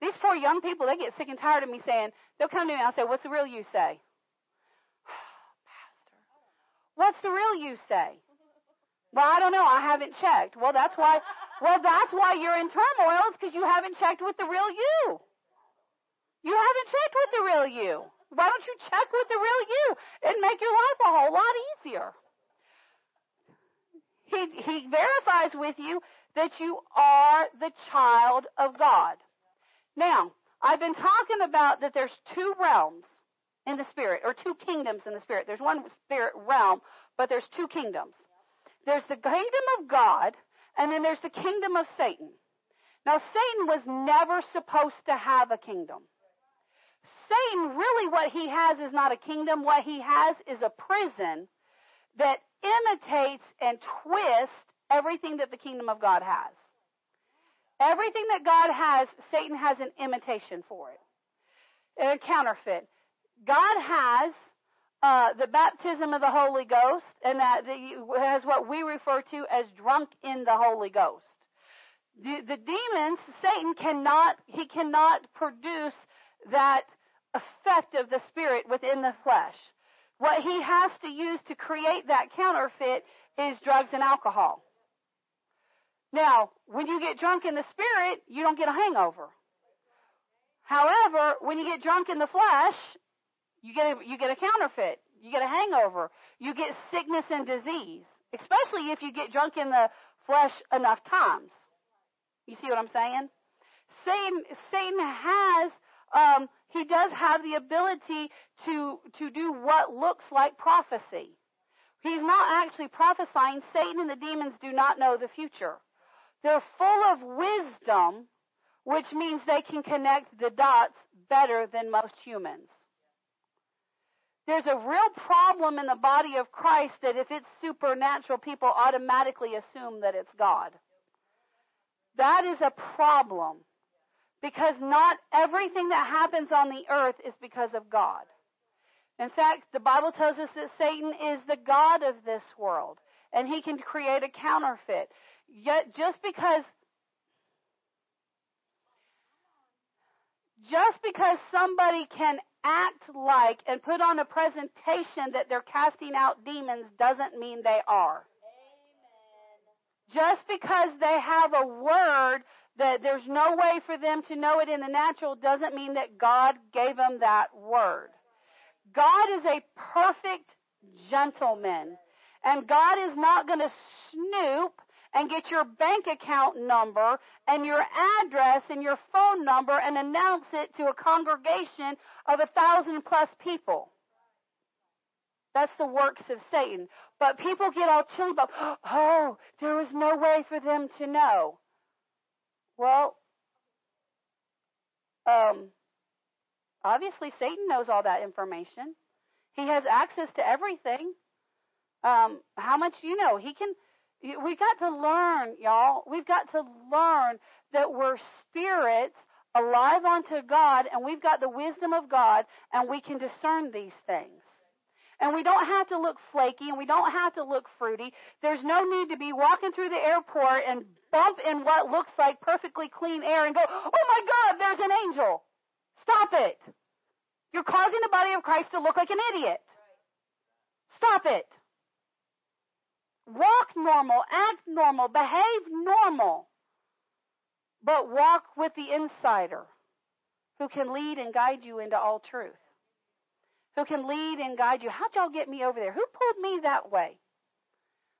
These poor young people, they get sick and tired of me saying, they'll come to me and I'll say, what's the real you say? Pastor, what's the real you say? Well, I don't know. I haven't checked. Well, that's why you're in turmoil. It's because you haven't checked with the real you. You haven't checked with the real you. Why don't you check with the real you and make your life a whole lot easier? He verifies with you that you are the child of God. Now, I've been talking about that there's two realms in the Spirit, or two kingdoms in the Spirit. There's one Spirit realm, but there's two kingdoms. There's the kingdom of God, and then there's the kingdom of Satan. Now, Satan was never supposed to have a kingdom. Satan, really what he has is not a kingdom. What he has is a prison that imitates and twists everything that the kingdom of God has. Everything that God has, Satan has an imitation for it, a counterfeit. God has the baptism of the Holy Ghost, and that has what we refer to as drunk in the Holy Ghost. The demons, Satan cannot produce that effect of the Spirit within the flesh. What he has to use to create that counterfeit is drugs and alcohol. Now, when you get drunk in the Spirit, you don't get a hangover. However, when you get drunk in the flesh, you get a counterfeit. You get a hangover. You get sickness and disease, especially if you get drunk in the flesh enough times. You see what I'm saying? Satan has, he does have the ability to do what looks like prophecy. He's not actually prophesying. Satan and the demons do not know the future. They're full of wisdom, which means they can connect the dots better than most humans. There's a real problem in the body of Christ that if it's supernatural, people automatically assume that it's God. That is a problem, because not everything that happens on the earth is because of God. In fact, the Bible tells us that Satan is the god of this world, and he can create a counterfeit. Yet, just because somebody can act like and put on a presentation that they're casting out demons doesn't mean they are. Amen. Just because they have a word that there's no way for them to know it in the natural doesn't mean that God gave them that word. God is a perfect gentleman, and God is not going to snoop and get your bank account number and your address and your phone number and announce it to a congregation of 1,000+ people. That's the works of Satan. But people get all chilly about, oh, there was no way for them to know. Well, obviously Satan knows all that information. He has access to everything. How much you know? We've got to learn, y'all. We've got to learn that we're spirits alive unto God, and we've got the wisdom of God, and we can discern these things. And we don't have to look flaky, and we don't have to look fruity. There's no need to be walking through the airport and bump in what looks like perfectly clean air and go, oh, my God, there's an angel. Stop it. You're causing the body of Christ to look like an idiot. Stop it. Walk normal, act normal, behave normal, but walk with the insider who can lead and guide you into all truth. Who can lead and guide you. How'd y'all get me over there? Who pulled me that way?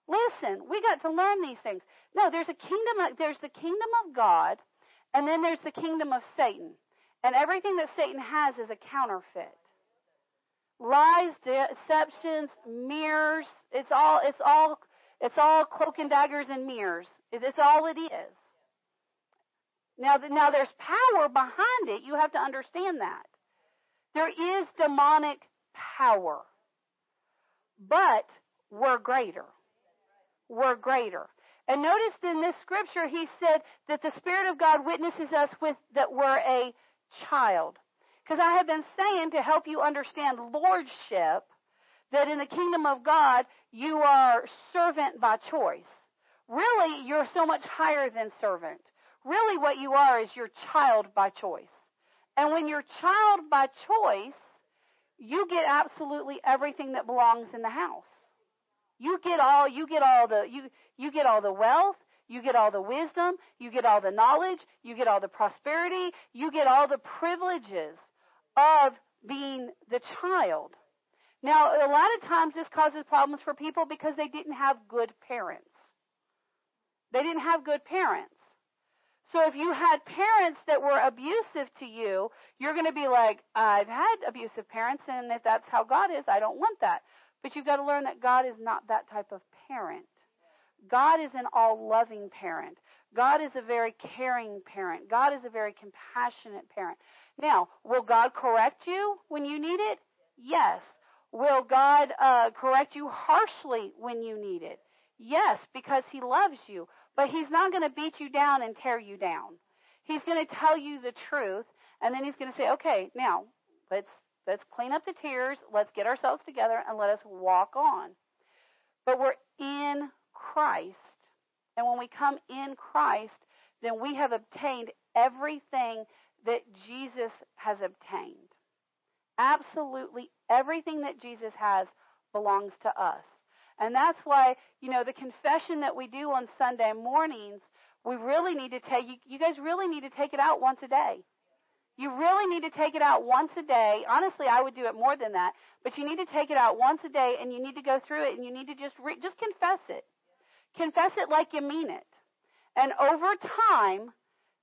Listen, we got to learn these things. No, there's a kingdom. There's the kingdom of God, and then there's the kingdom of Satan. And everything that Satan has is a counterfeit. Lies, deceptions, mirrors. It's all cloak and daggers and mirrors. It's all it is. Now there's power behind it. You have to understand that. There is demonic power, but we're greater. We're greater. And notice in this scripture, he said that the Spirit of God witnesses us with that we're a child. Because I have been saying to help you understand lordship, that in the kingdom of God, you are servant by choice. Really, you're so much higher than servant. Really, what you are is you're child by choice. And when you're child by choice, you get absolutely everything that belongs in the house. You get all the wealth, you get all the wisdom, you get all the knowledge, you get all the prosperity, you get all the privileges of being the child. Now, a lot of times this causes problems for people because they didn't have good parents. They didn't have good parents. So if you had parents that were abusive to you, you're going to be like, I've had abusive parents, and if that's how God is, I don't want that. But you've got to learn that God is not that type of parent. God is an all-loving parent. God is a very caring parent. God is a very compassionate parent. Now, will God correct you when you need it? Yes. Will God correct you harshly when you need it? Yes, because he loves you. But he's not going to beat you down and tear you down. He's going to tell you the truth, and then he's going to say, okay, now let's clean up the tears, let's get ourselves together, and let us walk on. But we're in Christ, and when we come in Christ, then we have obtained everything that Jesus has obtained. Absolutely everything that Jesus has belongs to us. And that's why, the confession that we do on Sunday mornings, we really need to take, you guys really need to take it out once a day. You really need to take it out once a day. Honestly, I would do it more than that. But you need to take it out once a day, and you need to go through it, and you need to just confess it. Confess it like you mean it. And over time,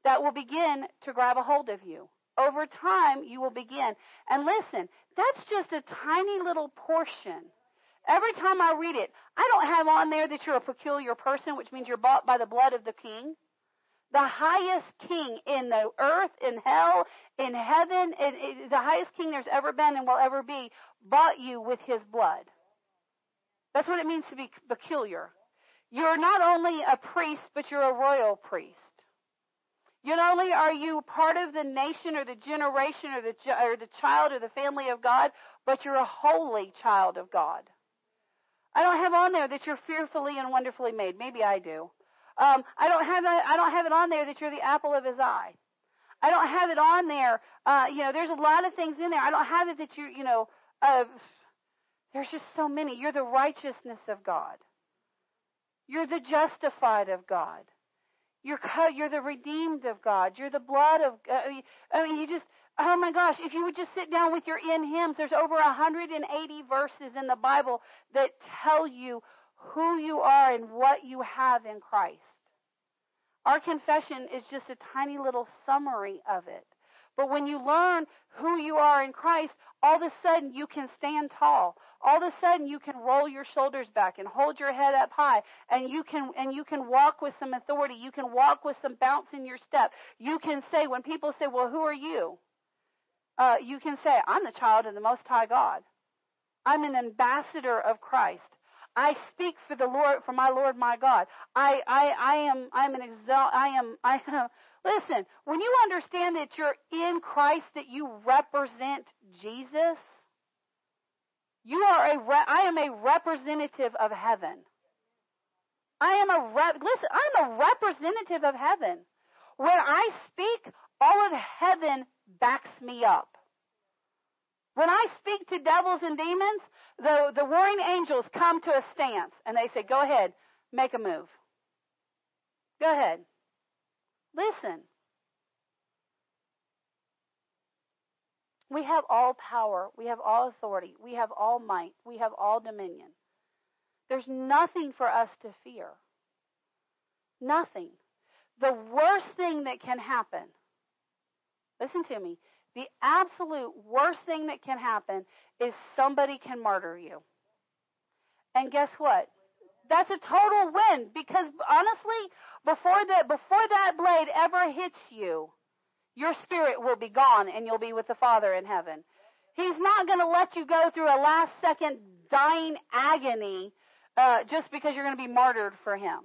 that will begin to grab a hold of you. Over time, you will begin. And listen, that's just a tiny little portion. Every time I read it, I don't have on there that you're a peculiar person, which means you're bought by the blood of the King. The highest king in the earth, in hell, in heaven, and the highest king there's ever been and will ever be, bought you with his blood. That's what it means to be peculiar. You're not only a priest, but you're a royal priest. You not only are you part of the nation or the generation or the child or the family of God, but you're a holy child of God. I don't have on there that you're fearfully and wonderfully made. Maybe I do. I don't have it on there that you're the apple of his eye. I don't have it on there. There's a lot of things in there. I don't have it that you're, there's just so many. You're the righteousness of God. You're the justified of God. You're the redeemed of God. You're the blood of God. Oh, my gosh, if you would just sit down with your in hymns, there's over 180 verses in the Bible that tell you who you are and what you have in Christ. Our confession is just a tiny little summary of it. But when you learn who you are in Christ, all of a sudden you can stand tall. all of a sudden you can roll your shoulders back and hold your head up high, and you can walk with some authority. You can walk with some bounce in your step. You can say, when people say, well, who are you? You can say, I'm the child of the Most High God. I'm an ambassador of Christ. I speak for the Lord, for my Lord, my God. Listen, when you understand that you're in Christ, that you represent Jesus, I am a representative of heaven. I'm a representative of heaven. When I speak, all of heaven backs me up. When I speak to devils and demons, the warring angels come to a stance and they say, go ahead, make a move. Go ahead. Listen. We have all power. We have all authority. We have all might. We have all dominion. There's nothing for us to fear. Nothing. The worst thing that can happen, listen to me, the absolute worst thing that can happen is somebody can murder you. And guess what? That's a total win, because honestly, before that blade ever hits you, your spirit will be gone and you'll be with the Father in heaven. He's not going to let you go through a last-second dying agony just because you're going to be martyred for him.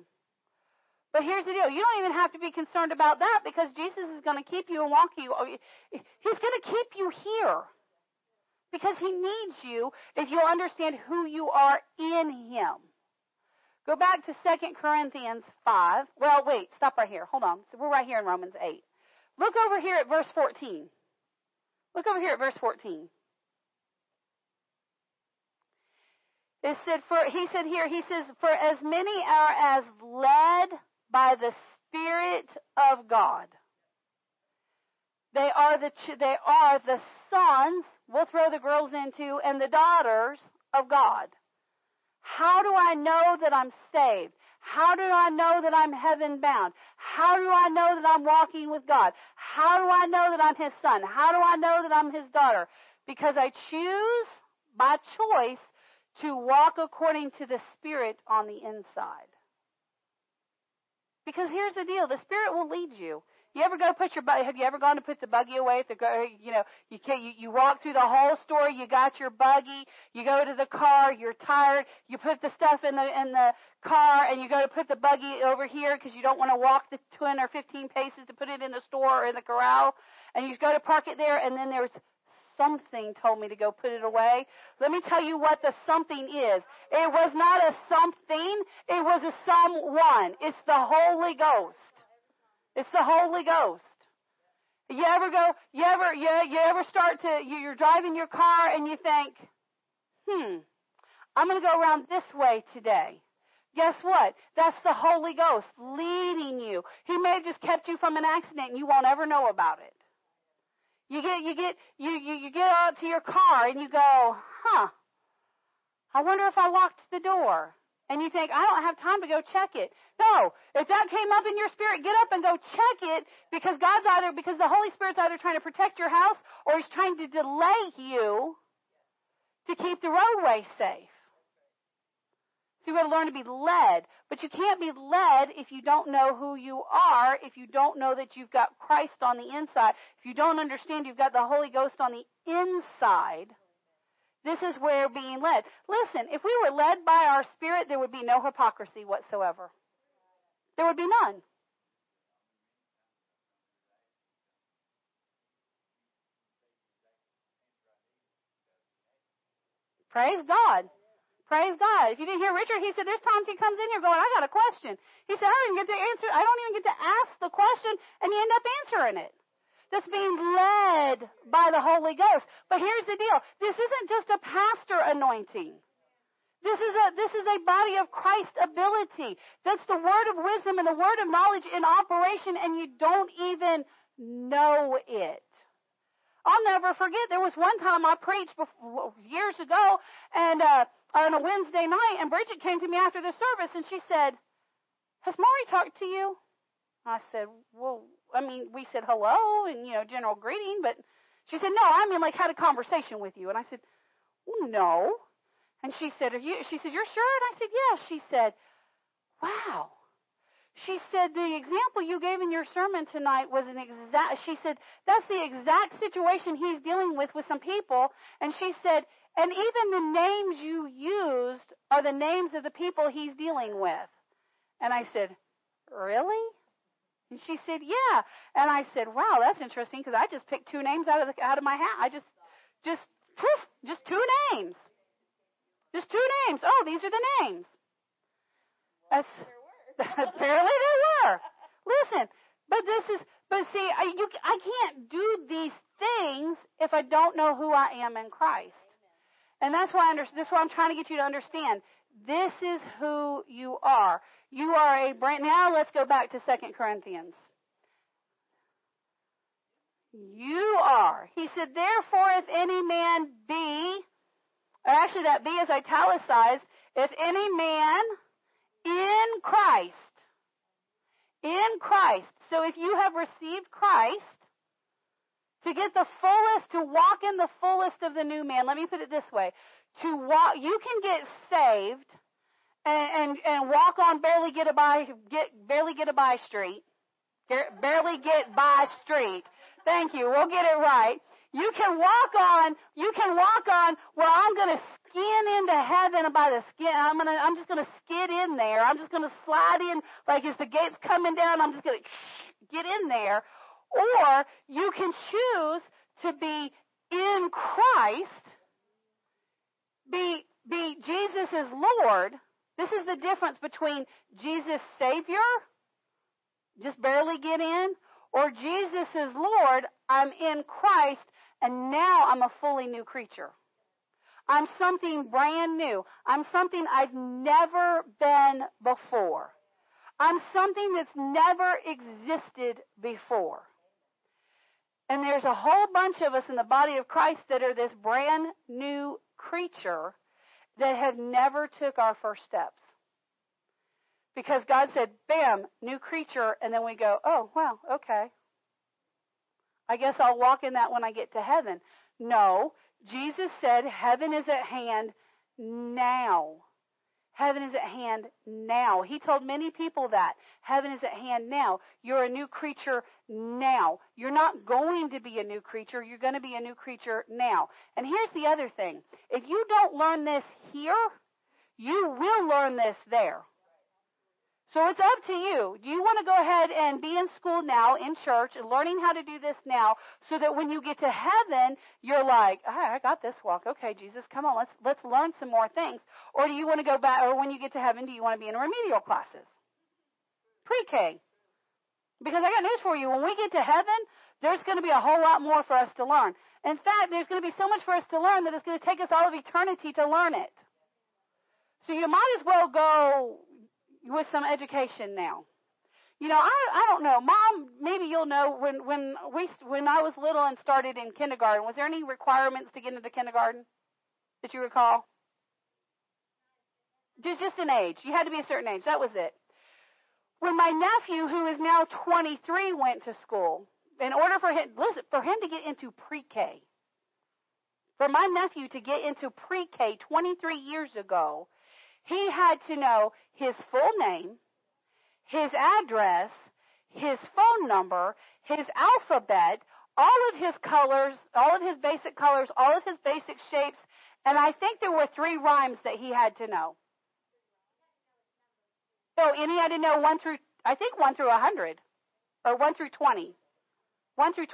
But here's the deal. You don't even have to be concerned about that, because Jesus is going to keep you and walk you. He's going to keep you here because he needs you if you understand who you are in him. Go back to 2 Corinthians 5. Well, wait, stop right here. Hold on. So we're right here in Romans 8. Look over here at verse 14. Look over here at verse 14. It said, "For as many are as led by the Spirit of God, they are the sons," we'll throw the girls into, "and the daughters of God." How do I know that I'm saved? How do I know that I'm heaven-bound? How do I know that I'm walking with God? How do I know that I'm his son? How do I know that I'm his daughter? Because I choose by choice to walk according to the Spirit on the inside. Because here's the deal. The Spirit will lead you. Have you ever gone to put the buggy away at the, you walk through the whole store, you got your buggy, you go to the car, you're tired, you put the stuff in the car and you go to put the buggy over here because you don't want to walk the 10 or 15 paces to put it in the store or in the corral, and you go to park it there, and then there's something told me to go put it away. Let me tell you what the something is. It was not a something, it was a someone. It's the Holy Ghost. It's the Holy Ghost. You're driving your car and you think, I'm going to go around this way today. Guess what? That's the Holy Ghost leading you. He may have just kept you from an accident and you won't ever know about it. You get out to your car and you go, I wonder if I locked the door. And you think, I don't have time to go check it. No, if that came up in your spirit, get up and go check it, because because the Holy Spirit's either trying to protect your house or he's trying to delay you to keep the roadway safe. So you've got to learn to be led. But you can't be led if you don't know who you are, if you don't know that you've got Christ on the inside, if you don't understand you've got the Holy Ghost on the inside. This is where being led. Listen, if we were led by our spirit, there would be no hypocrisy whatsoever. There would be none. Praise God. Praise God. If you didn't hear Richard, he said, there's times he comes in here going, I got a question. He said, I don't even get to ask the question, and you end up answering it. That's being led by the Holy Ghost. But here's the deal. This isn't just a pastor anointing. This is a body of Christ ability. That's the word of wisdom and the word of knowledge in operation, and you don't even know it. I'll never forget. There was one time I preached years ago, and on a Wednesday night, and Bridget came to me after the service, and she said, has Mari talked to you? I said, we said hello and, general greeting, but she said, no, I mean, like, had a conversation with you. And I said, well, no. And she said, she said, "You're sure?" And I said, "Yes." Yeah. She said, "Wow." She said, "The example you gave in your sermon tonight was an exact," she said, "that's the exact situation he's dealing with some people." And she said, "And even the names you used are the names of the people he's dealing with." And I said, "Really?" And she said, "Yeah." And I said, "Wow, that's interesting, because I just picked two names out of my hat. I just two names. Just two names. Oh, these are the names." Well, apparently they were. Listen, but see, I can't do these things if I don't know who I am in Christ. Amen. And that's why I'm trying to get you to understand. This is who you are. You are a brand. Now let's go back to 2 Corinthians. You are. He said, "Therefore, if any man be," or actually that "be" is italicized, "if any man in Christ." In Christ. So if you have received Christ, to get the fullest, to walk in the fullest of the new man. Let me put it this way. To walk, you can get saved and walk on barely get by street. Thank you. We'll get it right. You can walk on. Well, I'm going to skin into heaven by the skin. I'm just going to skid in there. I'm just going to slide in like as the gate's coming down. I'm just going to get in there. Or you can choose to be in Christ. Be Jesus is Lord. This is the difference between Jesus Savior, just barely get in, or Jesus is Lord, I'm in Christ, and now I'm a fully new creature. I'm something brand new. I'm something I've never been before. I'm something that's never existed before. And there's a whole bunch of us in the body of Christ that are this brand new creature that have never took our first steps. Because God said, bam, new creature, and then we go, oh, wow, okay. I guess I'll walk in that when I get to heaven. No, Jesus said heaven is at hand now. Heaven is at hand now. He told many people that. Heaven is at hand now. You're a new creature now. You're not going to be a new creature. You're going to be a new creature now. And here's the other thing. If you don't learn this here, you will learn this there. So it's up to you. Do you want to go ahead and be in school now, in church, and learning how to do this now, so that when you get to heaven, you're like, all right, I got this walk. Okay, Jesus, come on, let's learn some more things. Or do you want to go back, or when you get to heaven, do you want to be in remedial classes? Pre-K. Because I got news for you. When we get to heaven, there's going to be a whole lot more for us to learn. In fact, there's going to be so much for us to learn that it's going to take us all of eternity to learn it. So you might as well go with some education now. You know, I don't know. Mom, maybe you'll know when I was little and started in kindergarten, was there any requirements to get into kindergarten that you recall? Just an age. You had to be a certain age. That was it. When my nephew, who is now 23, went to school, in order for him, listen, for him to get into pre-K, for my nephew to get into pre-K 23 years ago, he had to know his full name, his address, his phone number, his alphabet, all of his colors, all of his basic colors, all of his basic shapes, and I think there were 3 rhymes that he had to know. So, and he had to know 1 through 100, or 1 through 20. 1 through 20.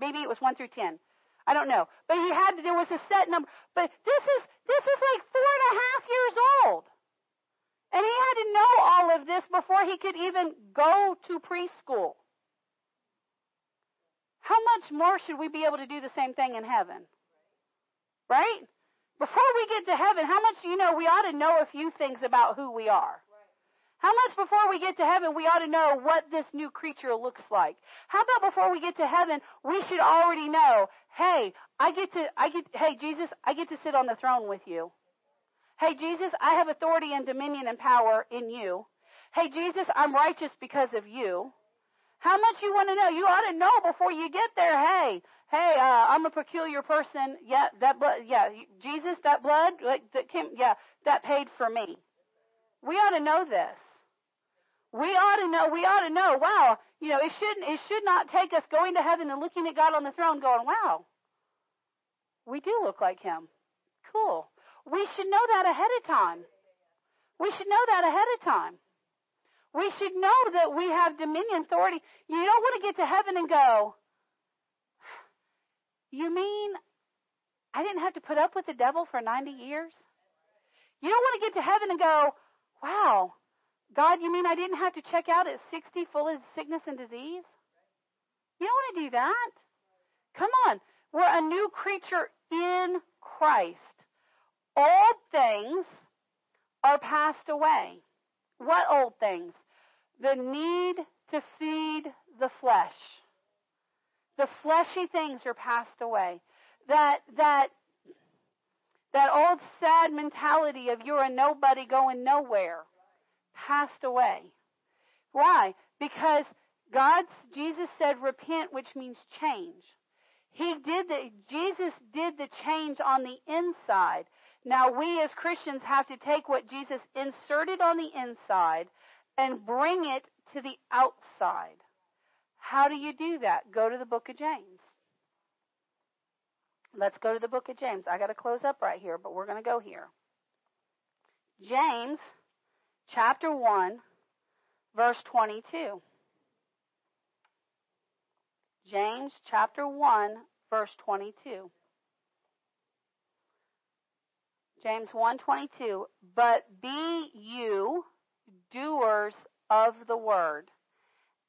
Maybe it was 1 through 10. I don't know. But he had to, there was a set number. But this is like 4.5 years old. And he had to know all of this before he could even go to preschool. How much more should we be able to do the same thing in heaven? Right? Before we get to heaven, how much do you know we ought to know a few things about who we are? How much before we get to heaven we ought to know what this new creature looks like? How about before we get to heaven we should already know, hey, Jesus, I get to sit on the throne with you. Hey, Jesus, I have authority and dominion and power in you. Hey, Jesus, I'm righteous because of you. How much you want to know? You ought to know before you get there. Hey, I'm a peculiar person. Yeah, that blood. Yeah, Jesus, that blood that came. Yeah, that paid for me. We ought to know this. We ought to know. Wow, it should not take us going to heaven and looking at God on the throne, going, wow, we do look like Him. Cool. We should know that ahead of time. We should know that we have dominion, authority. You don't want to get to heaven and go, you mean I didn't have to put up with the devil for 90 years? You don't want to get to heaven and go, wow, God, you mean I didn't have to check out at 60 full of sickness and disease? You don't want to do that. Come on. We're a new creature in Christ. Old things are passed away. What old things? The need to feed the flesh. The fleshy things are passed away. That old sad mentality of you're a nobody going nowhere passed away. Why? Because Jesus said repent, which means change. Jesus did the change on the inside. Now we as Christians have to take what Jesus inserted on the inside and bring it to the outside. How do you do that? Go to the book of James. Let's go to the book of James. I got to close up right here, but we're going to go here. James chapter 1, verse 22. James chapter 1, verse 22. James 1:22, but be you doers of the word,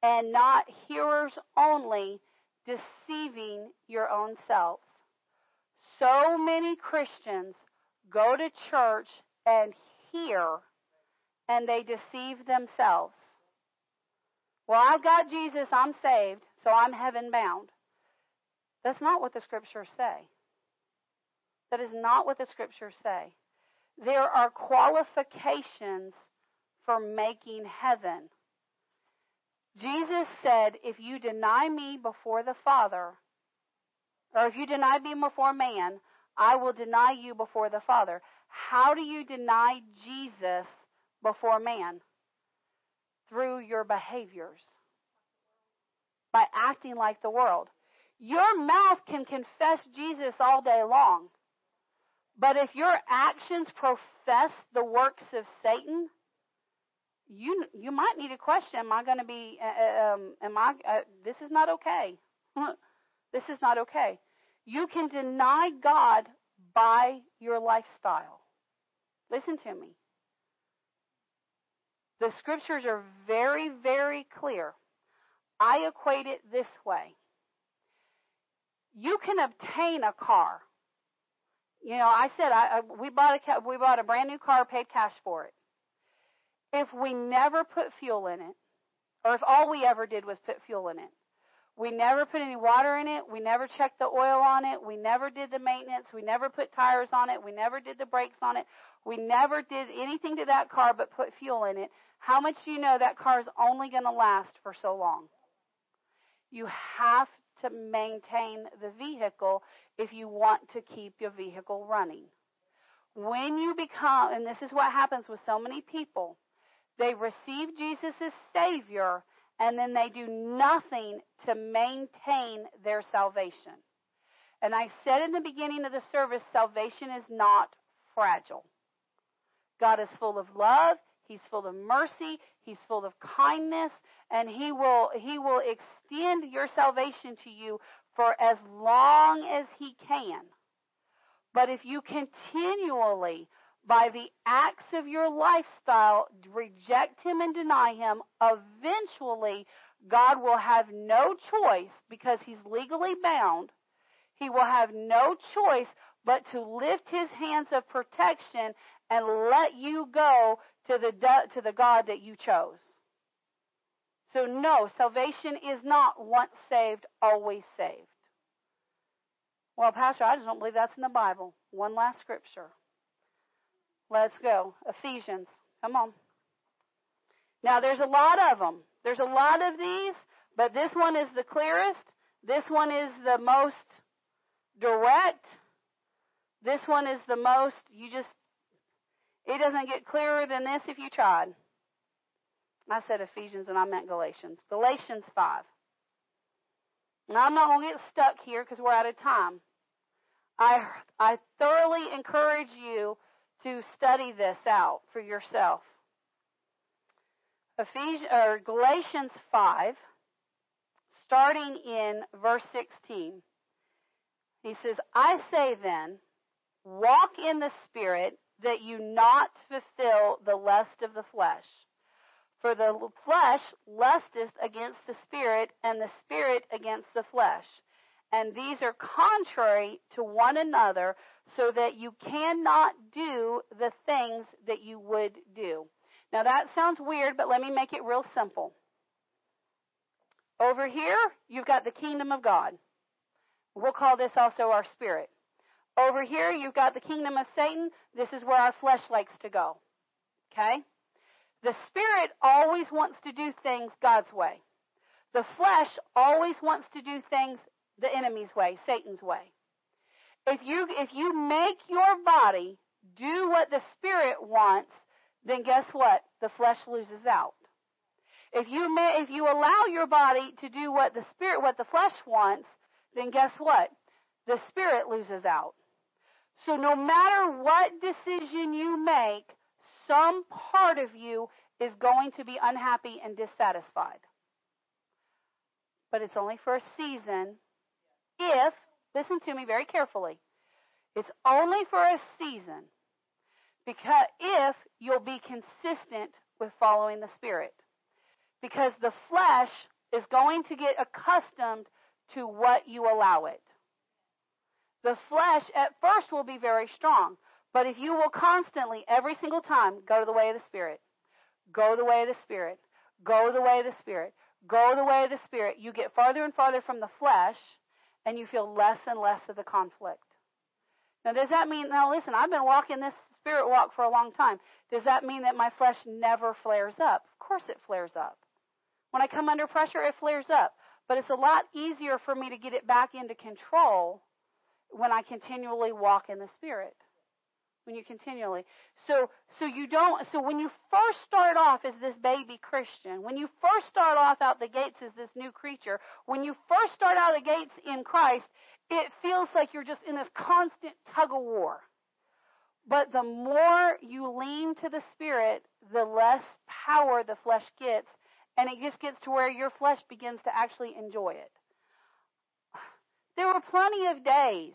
and not hearers only, deceiving your own selves. So many Christians go to church and hear, and they deceive themselves. Well, I've got Jesus, I'm saved, so I'm heaven bound. That's not what the scriptures say. That is not what the scriptures say. There are qualifications for making heaven. Jesus said, if you deny me before the Father, or if you deny me before man, I will deny you before the Father. How do you deny Jesus before man? Through your behaviors. By acting like the world. Your mouth can confess Jesus all day long. But if your actions profess the works of Satan, you might need to question, this is not okay. This is not okay. You can deny God by your lifestyle. Listen to me. The scriptures are very, very clear. I equate it this way. You can obtain a car. I said we bought a brand new car, paid cash for it. If we never put fuel in it, or if all we ever did was put fuel in it, we never put any water in it, we never checked the oil on it, we never did the maintenance, we never put tires on it, we never did the brakes on it, we never did anything to that car but put fuel in it, how much do you know that car is only going to last for so long? You have to maintain the vehicle if you want to keep your vehicle running. When you become, and this is what happens with so many people, they receive Jesus as Savior, and then they do nothing to maintain their salvation. And I said in the beginning of the service, salvation is not fragile. God is full of love. He's full of mercy. He's full of kindness. And He will extend your salvation to you for as long as He can. But if you continually, by the acts of your lifestyle, reject Him and deny Him, eventually God will have no choice, because He's legally bound. He will have no choice but to lift His hands of protection and let you go to the God that you chose. So no, salvation is not once saved, always saved. Well, Pastor, I just don't believe that's in the Bible. One last scripture. Let's go. Ephesians. Come on. Now, there's a lot of them. There's a lot of these, But this one is the clearest. This one is the most direct. This one is the most, it doesn't get clearer than this if you tried. I said Ephesians and I meant Galatians. Galatians 5. Now, I'm not going to get stuck here because we're out of time. I thoroughly encourage you to study this out for yourself. Galatians 5, starting in verse 16. He says, I say then, walk in the Spirit, that you not fulfill the lust of the flesh. For the flesh lusteth against the Spirit, and the Spirit against the flesh. And these are contrary to one another, so that you cannot do the things that you would do. Now that sounds weird, but let me make it real simple. Over here, you've got the kingdom of God. We'll call this also our spirit. Over here, you've got the kingdom of Satan. This is where our flesh likes to go. Okay? The spirit always wants to do things God's way. The flesh always wants to do things the enemy's way, Satan's way. If you make your body do what the spirit wants, then guess what? The flesh loses out. If you allow your body to do what the flesh wants, then guess what? The spirit loses out. So no matter what decision you make, some part of you is going to be unhappy and dissatisfied. But it's only for a season if, listen to me very carefully, it's only for a season because if you'll be consistent with following the Spirit. Because the flesh is going to get accustomed to what you allow it. The flesh at first will be very strong, but if you will constantly, every single time, go the way of the Spirit, go the way of the Spirit, go the way of the Spirit, go the way of the Spirit, you get farther and farther from the flesh, and you feel less and less of the conflict. Now, does that mean, now listen, I've been walking this Spirit walk for a long time. Does that mean that my flesh never flares up? Of course it flares up. When I come under pressure, it flares up, but it's a lot easier for me to get it back into control when I continually walk in the Spirit. When you continually. So when you first start off as this baby Christian, when you first start off out the gates as this new creature, when you first start out the gates in Christ, it feels like you're just in this constant tug of war. But the more you lean to the Spirit, the less power the flesh gets, and it just gets to where your flesh begins to actually enjoy it. There were plenty of days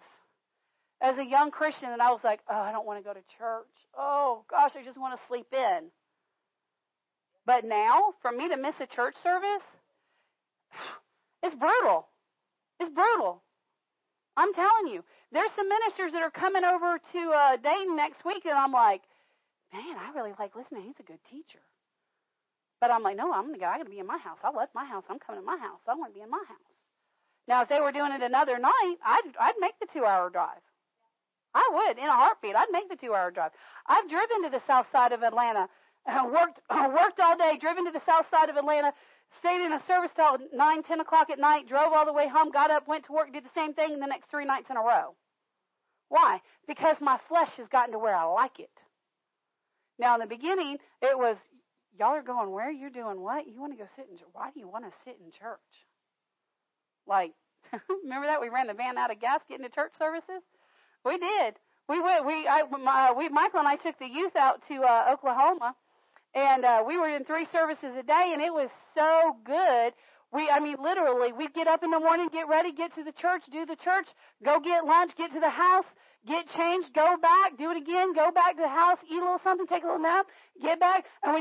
as a young Christian that I was like, oh, I don't want to go to church. Oh, gosh, I just want to sleep in. But now, for me to miss a church service, it's brutal. It's brutal. I'm telling you. There's some ministers that are coming over to Dayton next week, and I'm like, man, I really like listening. He's a good teacher. But I'm like, no, I'm going to go. I'm going to be in my house. I left my house. I'm coming to my house. I want to be in my house. Now, if they were doing it another night, I'd make the 2-hour drive. I would, in a heartbeat. I'd make the 2-hour drive. I've driven to the south side of Atlanta, worked all day, driven to the south side of Atlanta, stayed in a service till 9, 10 o'clock at night, drove all the way home, got up, went to work, did the same thing the next 3 nights in a row. Why? Because my flesh has gotten to where I like it. Now, in the beginning, it was, y'all are going where? You're doing what? You want to go sit in church? Why do you want to sit in church? Like, remember that? We ran the van out of gas getting to church services? We did. Michael and I took the youth out to Oklahoma, and we were in 3 services a day, and it was so good. Literally, we'd get up in the morning, get ready, get to the church, do the church, go get lunch, get to the house, get changed, go back, do it again, go back to the house, eat a little something, take a little nap, get back. And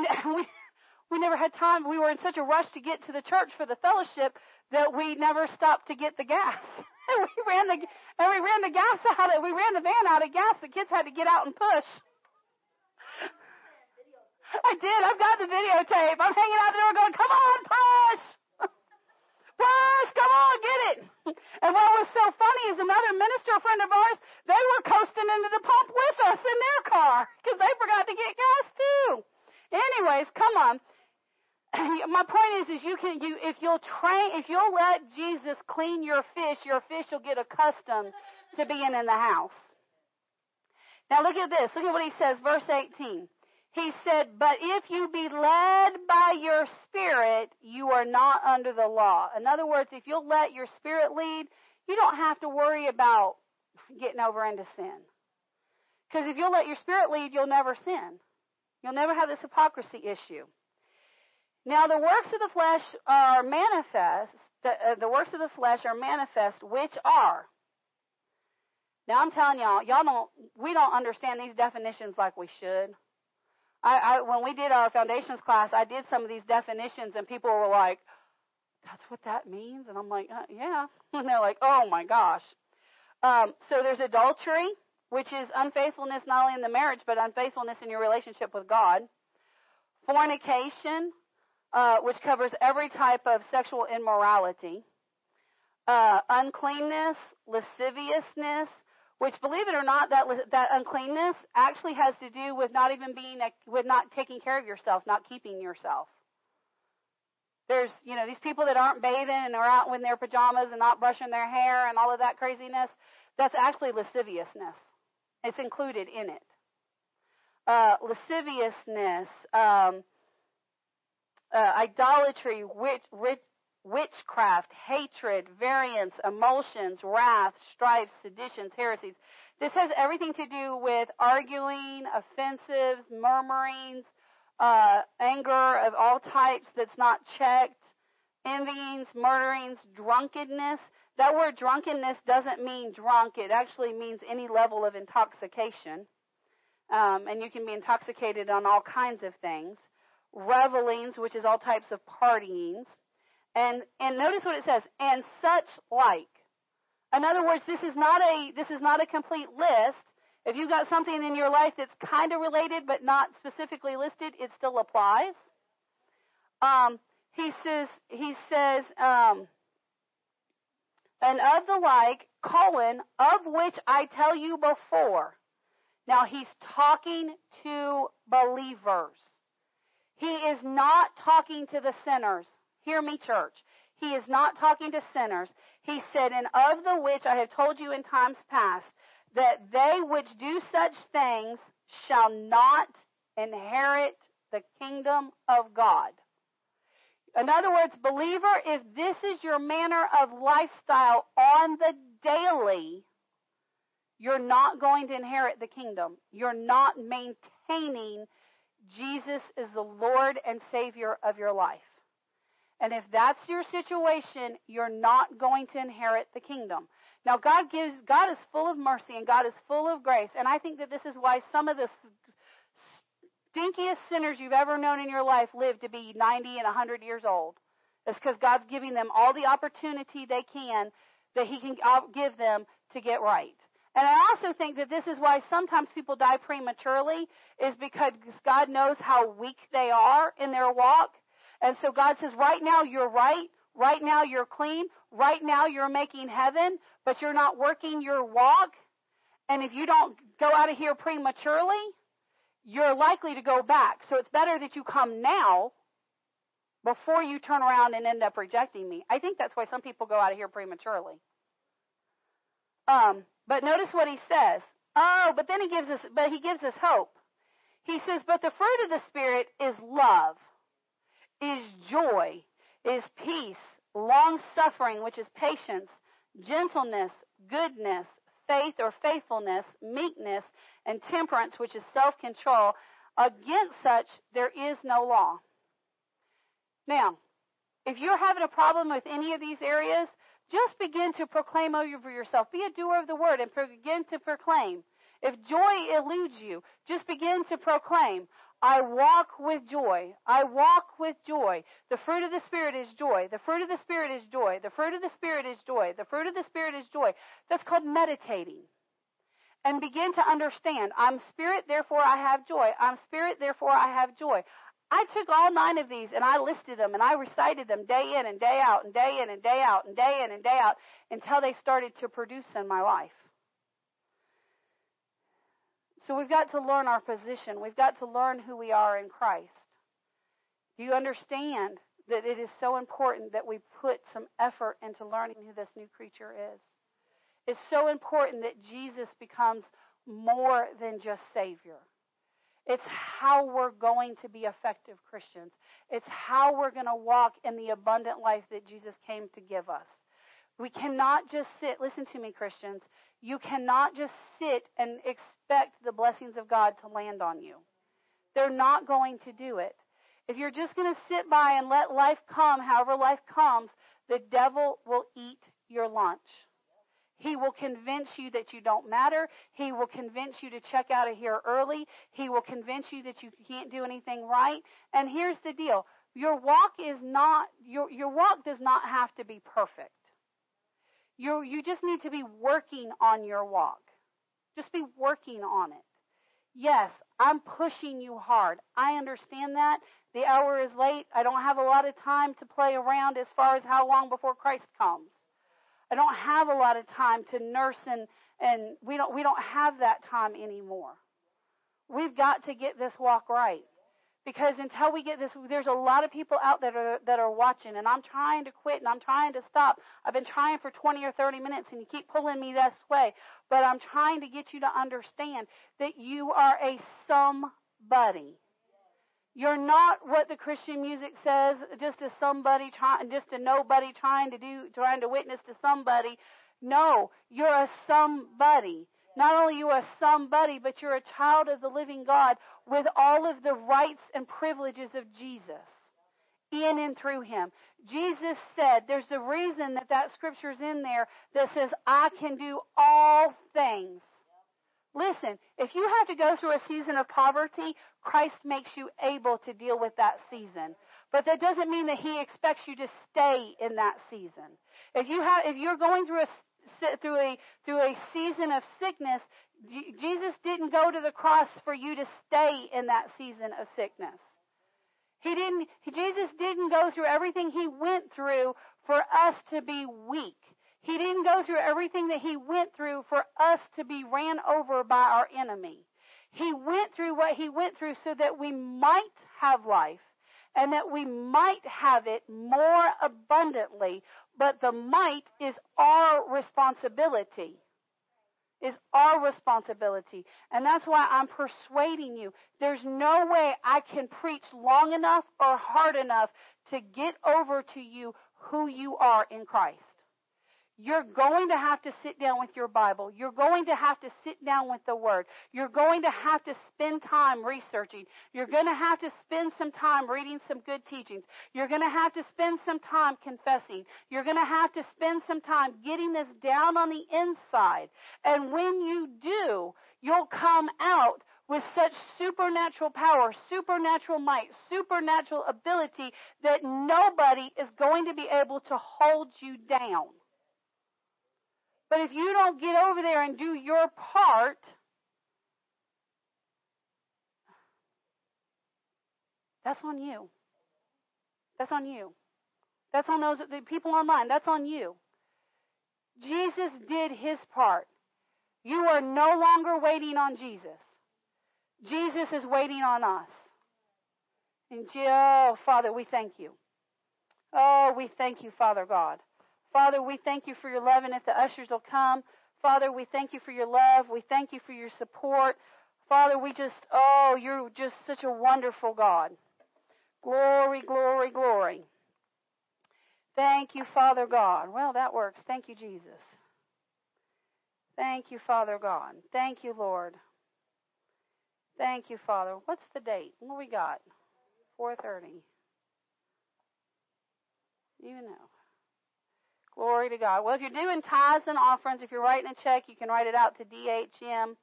we never had time. We were in such a rush to get to the church for the fellowship that we never stopped to get the gas. We ran the van out of gas. The kids had to get out and push. I did. I've got the videotape. I'm hanging out the door going, come on, push. Push, come on, get it. And what was so funny is another minister friend of ours, they were coasting into the pump with us in their car because they forgot to get gas too. Anyways, come on. My point is if you'll let Jesus clean your fish will get accustomed to being in the house. Now look at this. Look at what he says, verse 18. He said, but if you be led by your spirit, you are not under the law. In other words, if you'll let your spirit lead, you don't have to worry about getting over into sin. Because if you'll let your spirit lead, you'll never sin. You'll never have this hypocrisy issue. Now, the works of the flesh are manifest. The works of the flesh are manifest, which are. Now, I'm telling we don't understand these definitions like we should. When we did our foundations class, I did some of these definitions, and people were like, that's what that means? And I'm like, yeah. And they're like, oh, my gosh. So there's adultery, which is unfaithfulness not only in the marriage, but unfaithfulness in your relationship with God. Fornication, which covers every type of sexual immorality. Uncleanness, lasciviousness, which, believe it or not, that uncleanness actually has to do with not even with not taking care of yourself, not keeping yourself. There's, these people that aren't bathing and are out in their pajamas and not brushing their hair and all of that craziness. That's actually lasciviousness. It's included in it. Lasciviousness, idolatry, witchcraft, hatred, variance, emulsions, wrath, strife, seditions, heresies. This has everything to do with arguing, offensives, murmurings, anger of all types that's not checked, envyings, murderings, drunkenness. That word drunkenness doesn't mean drunk. It actually means any level of intoxication. And you can be intoxicated on all kinds of things. Revelings, which is all types of partyings. And notice what it says, and such like. In other words, this is not a complete list. If you've got something in your life that's kind of related but not specifically listed, it still applies. He says, and of the like, of which I tell you before. Now, he's talking to believers. He is not talking to the sinners. Hear me, church. He is not talking to sinners. He said, and of the which I have told you in times past, that they which do such things shall not inherit the kingdom of God. In other words, believer, if this is your manner of lifestyle on the daily, you're not going to inherit the kingdom. You're not maintaining Jesus is the Lord and Savior of your life. And if that's your situation, you're not going to inherit the kingdom. Now, God is full of mercy and God is full of grace. And I think that this is why some of the stinkiest sinners you've ever known in your life live to be 90 and 100 years old. It's because God's giving them all the opportunity they can that he can give them to get right. And I also think that this is why sometimes people die prematurely is because God knows how weak they are in their walk. And so God says, right now you're right. Right now you're clean. Right now you're making heaven, but you're not working your walk. And if you don't go out of here prematurely, you're likely to go back. So it's better that you come now before you turn around and end up rejecting me. I think that's why some people go out of here prematurely. But notice what he says. But he gives us hope. He says, but the fruit of the Spirit is love, is joy, is peace, long-suffering, which is patience, gentleness, goodness, faith or faithfulness, meekness, and temperance, which is self-control. Against such, there is no law. Now, if you're having a problem with any of these areas, just begin to proclaim over yourself. Be a doer of the word and begin to proclaim. If joy eludes you, just begin to proclaim, I walk with joy. I walk with joy. The fruit of the Spirit is joy. The fruit of the Spirit is joy. The fruit of the Spirit is joy. The fruit of the Spirit is joy. That's called meditating. And begin to understand, I'm spirit, therefore I have joy. I'm spirit, therefore I have joy. I took all 9 of these and I listed them and I recited them day in and day out and day in and day out and day in and day out until they started to produce in my life. So we've got to learn our position. We've got to learn who we are in Christ. Do you understand that it is so important that we put some effort into learning who this new creature is? It's so important that Jesus becomes more than just Savior. It's how we're going to be effective Christians. It's how we're going to walk in the abundant life that Jesus came to give us. We cannot just sit, listen to me, Christians, you cannot just sit and expect the blessings of God to land on you. They're not going to do it. If you're just going to sit by and let life come, however life comes, the devil will eat your lunch. He will convince you that you don't matter. He will convince you to check out of here early. He will convince you that you can't do anything right. And here's the deal. Your walk does not have to be perfect. You just need to be working on your walk. Just be working on it. Yes, I'm pushing you hard. I understand that. The hour is late. I don't have a lot of time to play around as far as how long before Christ comes. I don't have a lot of time to nurse and we don't have that time anymore. We've got to get this walk right. Because until we get this, there's a lot of people out there that are watching, and I'm trying to quit, and I'm trying to stop. I've been trying for 20 or 30 minutes, and you keep pulling me this way. But I'm trying to get you to understand that you are a somebody. You're not what the Christian music says, just a somebody, just a nobody trying to witness to somebody. No, you're a somebody. Not only are you a somebody, but you're a child of the living God with all of the rights and privileges of Jesus in and through him. Jesus said, there's the reason that scripture's in there that says, I can do all things. Listen, if you have to go through a season of poverty, Christ makes you able to deal with that season. But that doesn't mean that he expects you to stay in that season. If you're going through a season of sickness, Jesus didn't go to the cross for you to stay in that season of sickness. Jesus didn't go through everything he went through for us to be weak. He didn't go through everything that he went through for us to be ran over by our enemy. He went through what he went through so that we might have life and that we might have it more abundantly. But the might is our responsibility. And that's why I'm persuading you. There's no way I can preach long enough or hard enough to get over to you who you are in Christ. You're going to have to sit down with your Bible. You're going to have to sit down with the Word. You're going to have to spend time researching. You're going to have to spend some time reading some good teachings. You're going to have to spend some time confessing. You're going to have to spend some time getting this down on the inside. And when you do, you'll come out with such supernatural power, supernatural might, supernatural ability that nobody is going to be able to hold you down. But if you don't get over there and do your part, that's on you. That's on those the people online. That's on you. Jesus did his part. You are no longer waiting on Jesus. Jesus is waiting on us. And oh, Father, we thank you. Oh, we thank you, Father God. Father, we thank you for your love, and if the ushers will come, Father, we thank you for your love. We thank you for your support. Father, you're just such a wonderful God. Glory, glory, glory. Thank you, Father God. Well, that works. Thank you, Jesus. Thank you, Father God. Thank you, Lord. Thank you, Father. What's the date? What we got? 4:30. You know. Glory to God. Well, if you're doing tithes and offerings, if you're writing a check, you can write it out to DHM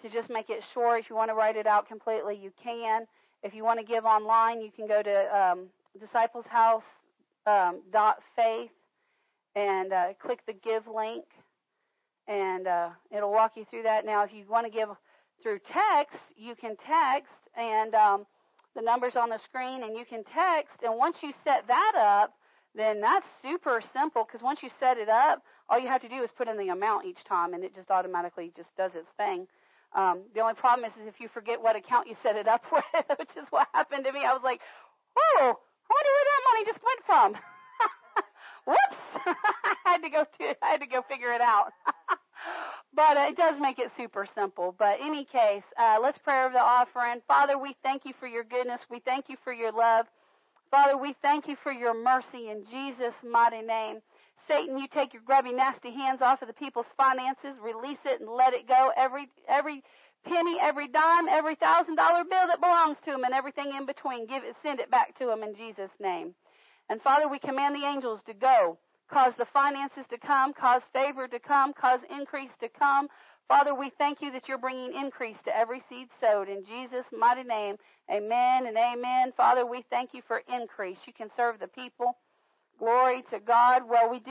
to just make it short. If you want to write it out completely, you can. If you want to give online, you can go to discipleshouse.faith and click the give link, and it'll walk you through that. Now, if you want to give through text, you can text, and the number's on the screen, and you can text. And once you set that up, then that's super simple, because once you set it up, all you have to do is put in the amount each time, and it just automatically just does its thing. The only problem is if you forget what account you set it up with, which is what happened to me. I was like, oh, I wonder where that money just went from. Whoops. I had to go figure it out. But it does make it super simple. But in any case, let's pray over the offering. Father, we thank you for your goodness. We thank you for your love. Father, we thank you for your mercy in Jesus' mighty name. Satan, you take your grubby, nasty hands off of the people's finances, release it, and let it go. Every penny, every dime, every $1,000 bill that belongs to them, and everything in between, send it back to them in Jesus' name. And Father, we command the angels to go. Cause the finances to come, cause favor to come, cause increase to come. Father, we thank you that you're bringing increase to every seed sowed. In Jesus' mighty name, amen and amen. Father, we thank you for increase. You can serve the people. Glory to God. Well, we do.